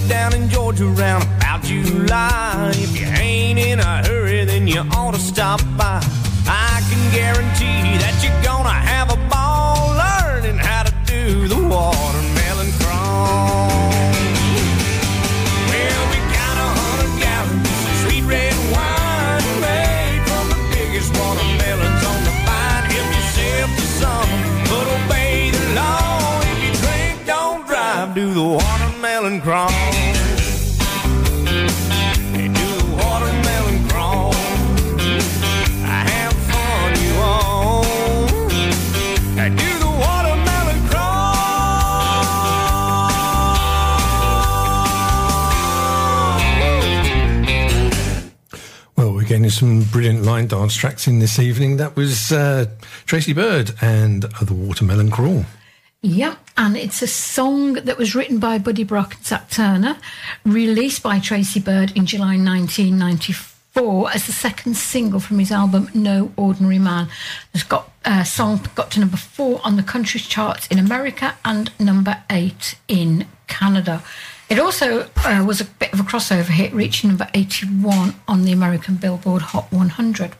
Down in Georgia around about July, if you ain't in a hurry, then you ought to stop by. I can guarantee that you're gonna have a ball learning how to do the watermelon crawl. Well, we got a hundred gallons of sweet red wine made from the biggest watermelons on the vine. Help yourself to some, but obey the law. If you drink, don't drive, do the watermelon crawl. They do the watermelon crawl. I have fun, you all. I do the watermelon crawl. Well, we're getting some brilliant line dance tracks in this evening. That was uh, Tracy Bird and The Watermelon Crawl. Yeah, and it's a song that was written by Buddy Brock and Zach Turner, released by Tracy Bird in July nineteen ninety-four as the second single from his album No Ordinary Man. It's got a uh, song got to number four on the country charts in America and number eight in Canada. It also uh, was a bit of a crossover hit, reaching number eighty-one on the American Billboard Hot one hundred.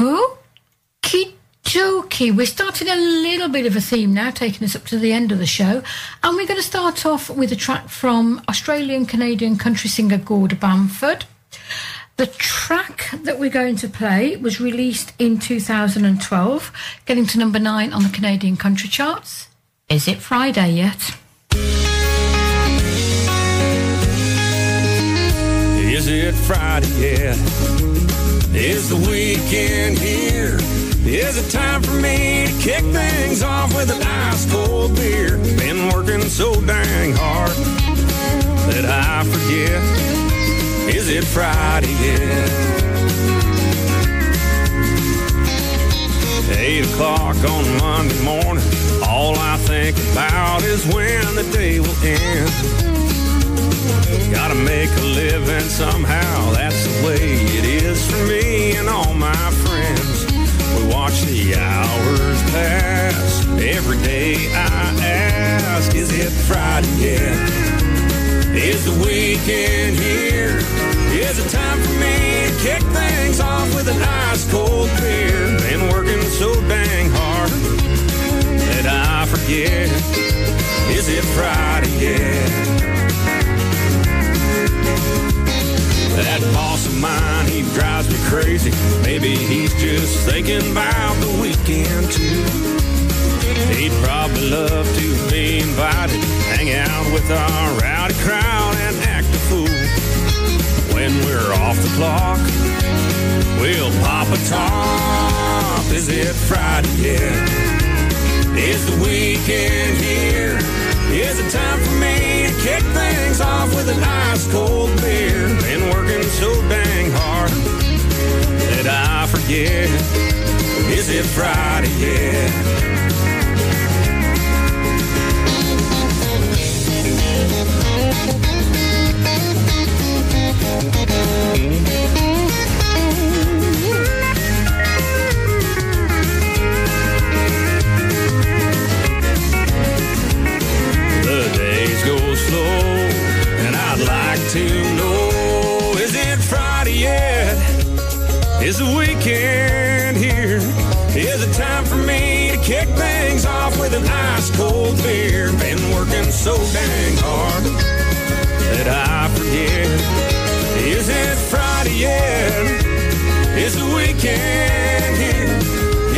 Okie Jokey, we're starting a little bit of a theme now, taking us up to the end of the show, and we're going to start off with a track from Australian-Canadian country singer Gord Bamford. The track that we're going to play was released in two thousand twelve, getting to number nine on the Canadian country charts. Is it Friday yet? Is it Friday yet? Is the weekend here? Is it time for me to kick things off with an ice-cold beer? Been working so dang hard that I forget. Is it Friday yet? Eight o'clock on Monday morning, all I think about is when the day will end. Gotta make a living. and somehow that's the way it is for me and all my friends. We watch the hours pass. Every day I ask, is it Friday yet? Is the weekend here? Is it time for me to kick things off with an ice-cold beer? Been working so dang hard that I forget, is it Friday yet? That boss of mine, he drives me crazy. Maybe he's just thinking about the weekend too. He'd probably love to be invited, hang out with our rowdy crowd and act a fool. When we're off the clock, we'll pop a top. Is it Friday yet? Is the weekend here? Is it time for me to kick things off with an ice-cold beer? Been working so dang hard that I forget, is it Friday yet? The days go slow, and I'd like to know, is it Friday yet? Is the weekend here? Is it time for me to kick things off with an ice-cold beer? Been working so dang hard that I forget, is it Friday yet? Is the weekend here?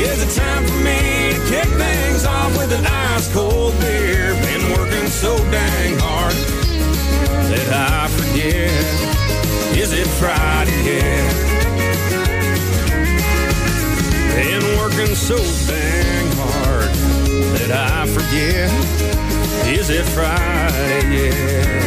Is it time for me to kick things off with an ice-cold beer? Been working so dang hard that I forget, is it Friday yet? Been working so dang hard that I forget, is it Friday yet?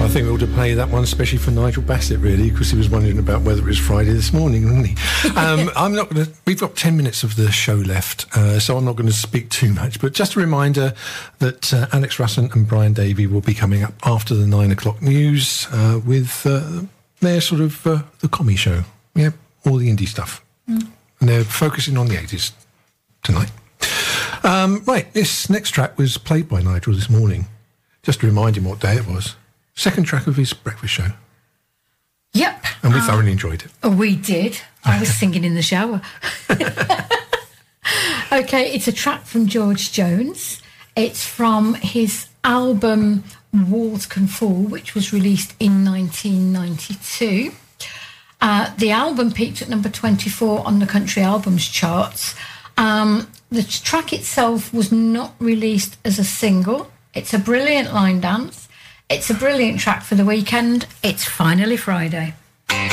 I think we ought to play that one, especially for Nigel Bassett, really, because he was wondering about whether it was Friday this morning, wasn't he? Um, I'm not gonna, we've got ten minutes of the show left, uh, so I'm not going to speak too much. But just a reminder that uh, Alex Russon and Brian Davey will be coming up after the nine o'clock news uh, with uh, their sort of uh, the commie show. Yeah, all the indie stuff. Mm. And they're focusing on the eighties tonight. Um, right, this next track was played by Nigel this morning, just to remind him what day it was. Second track of his breakfast show. Yep. And we um, thoroughly enjoyed it. We did. I was singing in the shower. Okay, it's a track from George Jones. It's from his album Walls Can Fall, which was released in nineteen ninety-two. Uh, the album peaked at number twenty-four on the country albums charts. Um, the track itself was not released as a single. It's a brilliant line dance. It's a brilliant track for the weekend. It's finally Friday. I've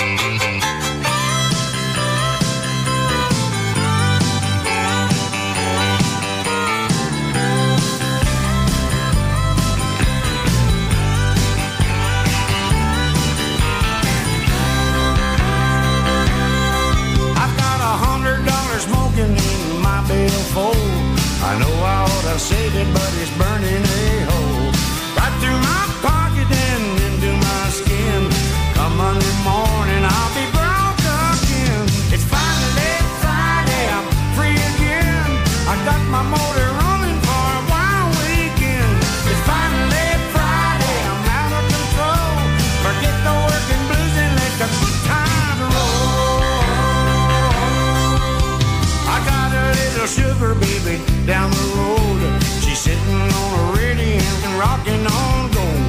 got a hundred dollars smoking in my billfold. I know I ought to save it, but it's burning a hole right through my pocket and into my skin. Come Monday morning, I'll be broke again. It's finally Friday, I'm free again. I got my motor running for a wild weekend. It's finally Friday, I'm out of control. Forget the working blues and let the good times roll. I got a little sugar baby down the road. Sitting on a radiant and rocking on gold.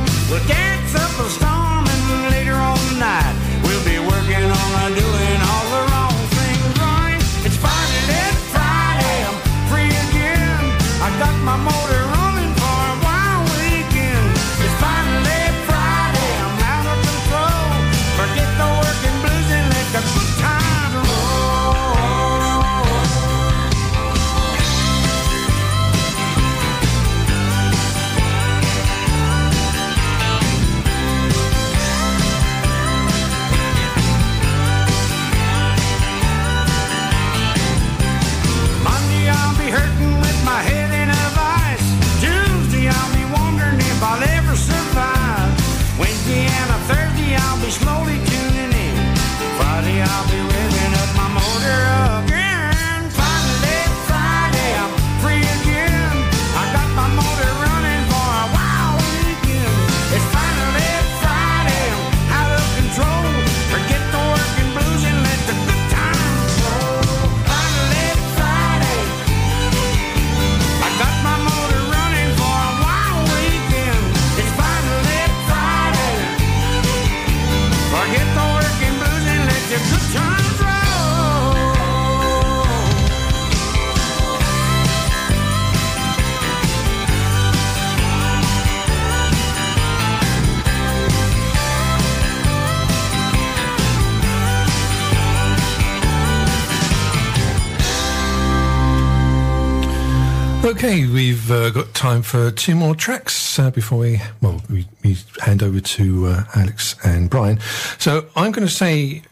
Okay, we've uh, got time for two more tracks uh, before we, well, we, we hand over to uh, Alex and Brian. So I'm going to say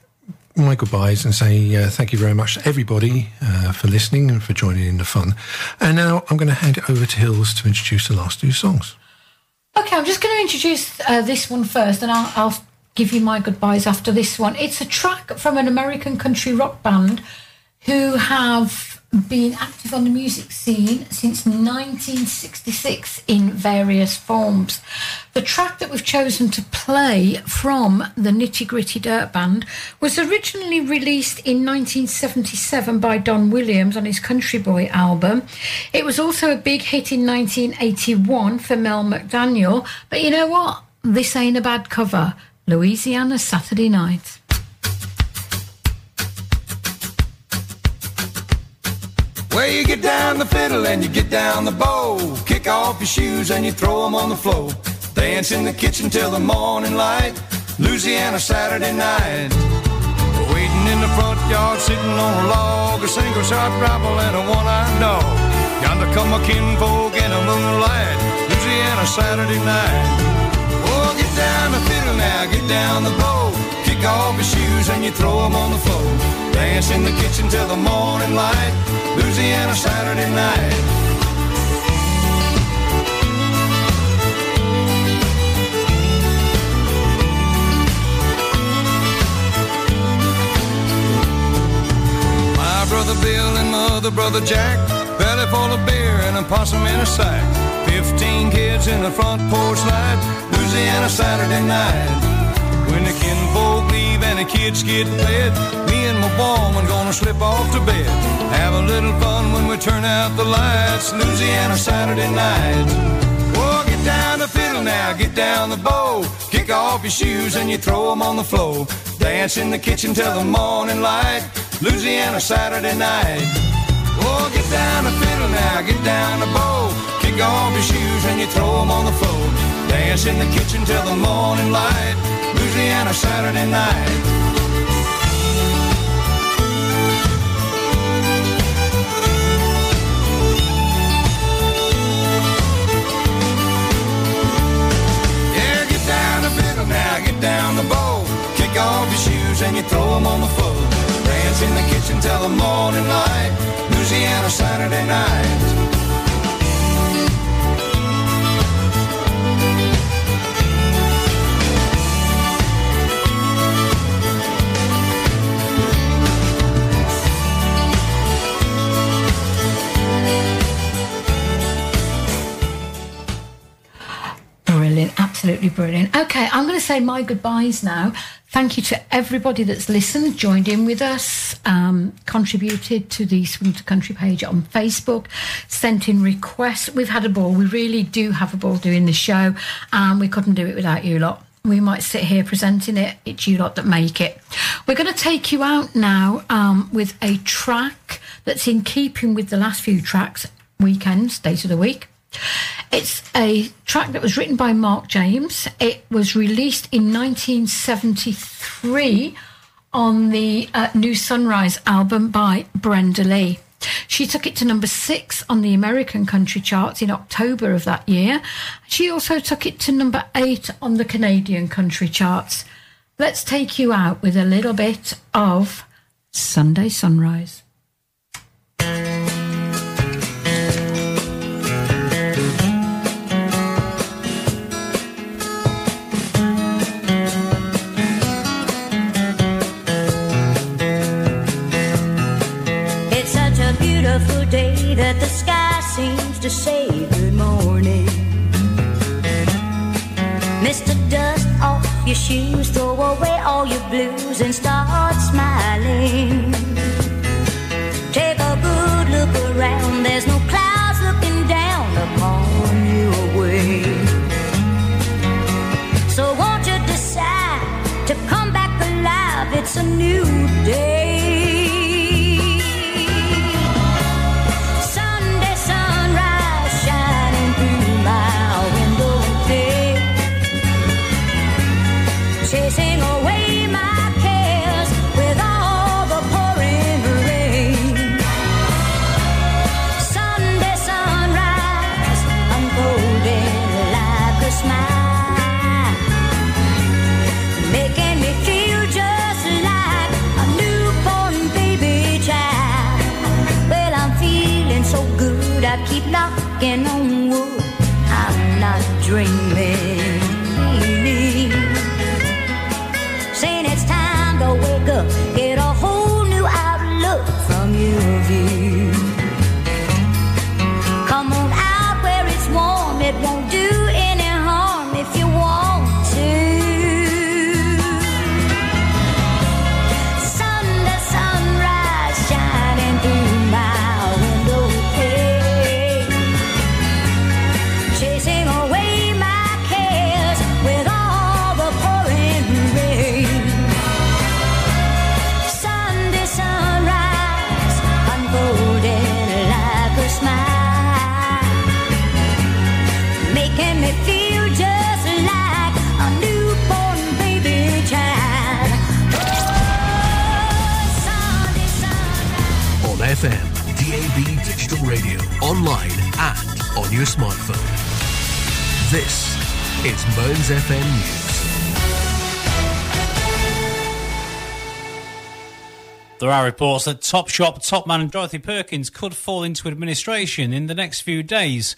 my goodbyes and say uh, thank you very much to everybody uh, for listening and for joining in the fun. And now I'm going to hand it over to Hills to introduce the last two songs. Okay, I'm just going to introduce uh, this one first, and I'll, I'll give you my goodbyes after this one. It's a track from an American country rock band who have been active on the music scene since nineteen sixty-six in various forms. The track that we've chosen to play from the Nitty Gritty Dirt Band was originally released in nineteen seventy-seven by Don Williams on his Country Boy album. It was also a big hit in nineteen eighty-one for Mel McDaniel, but you know what? This ain't a bad cover. Louisiana Saturday Night. Well, you get down the fiddle and you get down the bow. Kick off your shoes and you throw them on the floor. Dance in the kitchen till the morning light. Louisiana Saturday night. Waiting in the front yard, sitting on a log. A single shot rifle and a one-eyed dog. Yonder come a kinfolk in the moonlight. Louisiana Saturday night. Oh, get down the fiddle now, get down the bow. Kick off your shoes and you throw them on the floor. Dance in the kitchen till the morning light. Louisiana Saturday night. My brother Bill and my other brother Jack, belly full of beer and a possum in a sack. Fifteen kids in the front porch light. Louisiana Saturday night. When the kinfolk leave and the kids get fed, me and my woman gonna slip off to bed. Have a little fun when we turn out the lights. Louisiana Saturday night. Oh, get down the fiddle now, get down the bow. Kick off your shoes and you throw them on the floor. Dance in the kitchen till the morning light. Louisiana Saturday night. Oh, get down the fiddle now, get down the bow. Kick off your shoes and you throw them on the floor. Dance in the kitchen till the morning light. Louisiana Saturday night. Yeah, get down the fiddle now, get down the bow. Kick off your shoes and you throw them on the floor. Dance in the kitchen till the morning light. Louisiana Saturday night. Brilliant, absolutely brilliant. Okay, I'm going to say my goodbyes now. Thank you to everybody that's listened, joined in with us, um, contributed to the Swing to Country page on Facebook, sent in requests. We've had a ball. We really do have a ball doing the show, and we couldn't do it without you lot. We might sit here presenting it. It's you lot that make it. We're going to take you out now um, with a track that's in keeping with the last few tracks, weekends, days of the week. It's a track that was written by Mark James. It was released in nineteen seventy-three on the uh, New Sunrise album by Brenda Lee. She took it to number six on the American country charts in October of that year. She also took it to number eight on the Canadian country charts. Let's take you out with a little bit of Sunday Sunrise. Beautiful day that the sky seems to say good morning. Mister Dust off your shoes, throw away all your blues and start smiling. Take a good look around, there's no clouds looking down upon your way. So won't you decide to come back alive, it's a new day. Chasing away my cares with all the pouring. on wood, I'm not dreaming. Saying it's time to wake up, get a whole new outlook from your view. Come on out where it's warm, it won't do any harm if you want to. Sun to sunrise, shining through my window pane, chasing away my cares with all the pouring rain. Sun to sunrise, unfolding like a smile, making me feel. F M, D A B digital radio, online and on your smartphone. This is Mearns F M News. There are reports that Topshop, Topman and Dorothy Perkins could fall into administration in the next few days.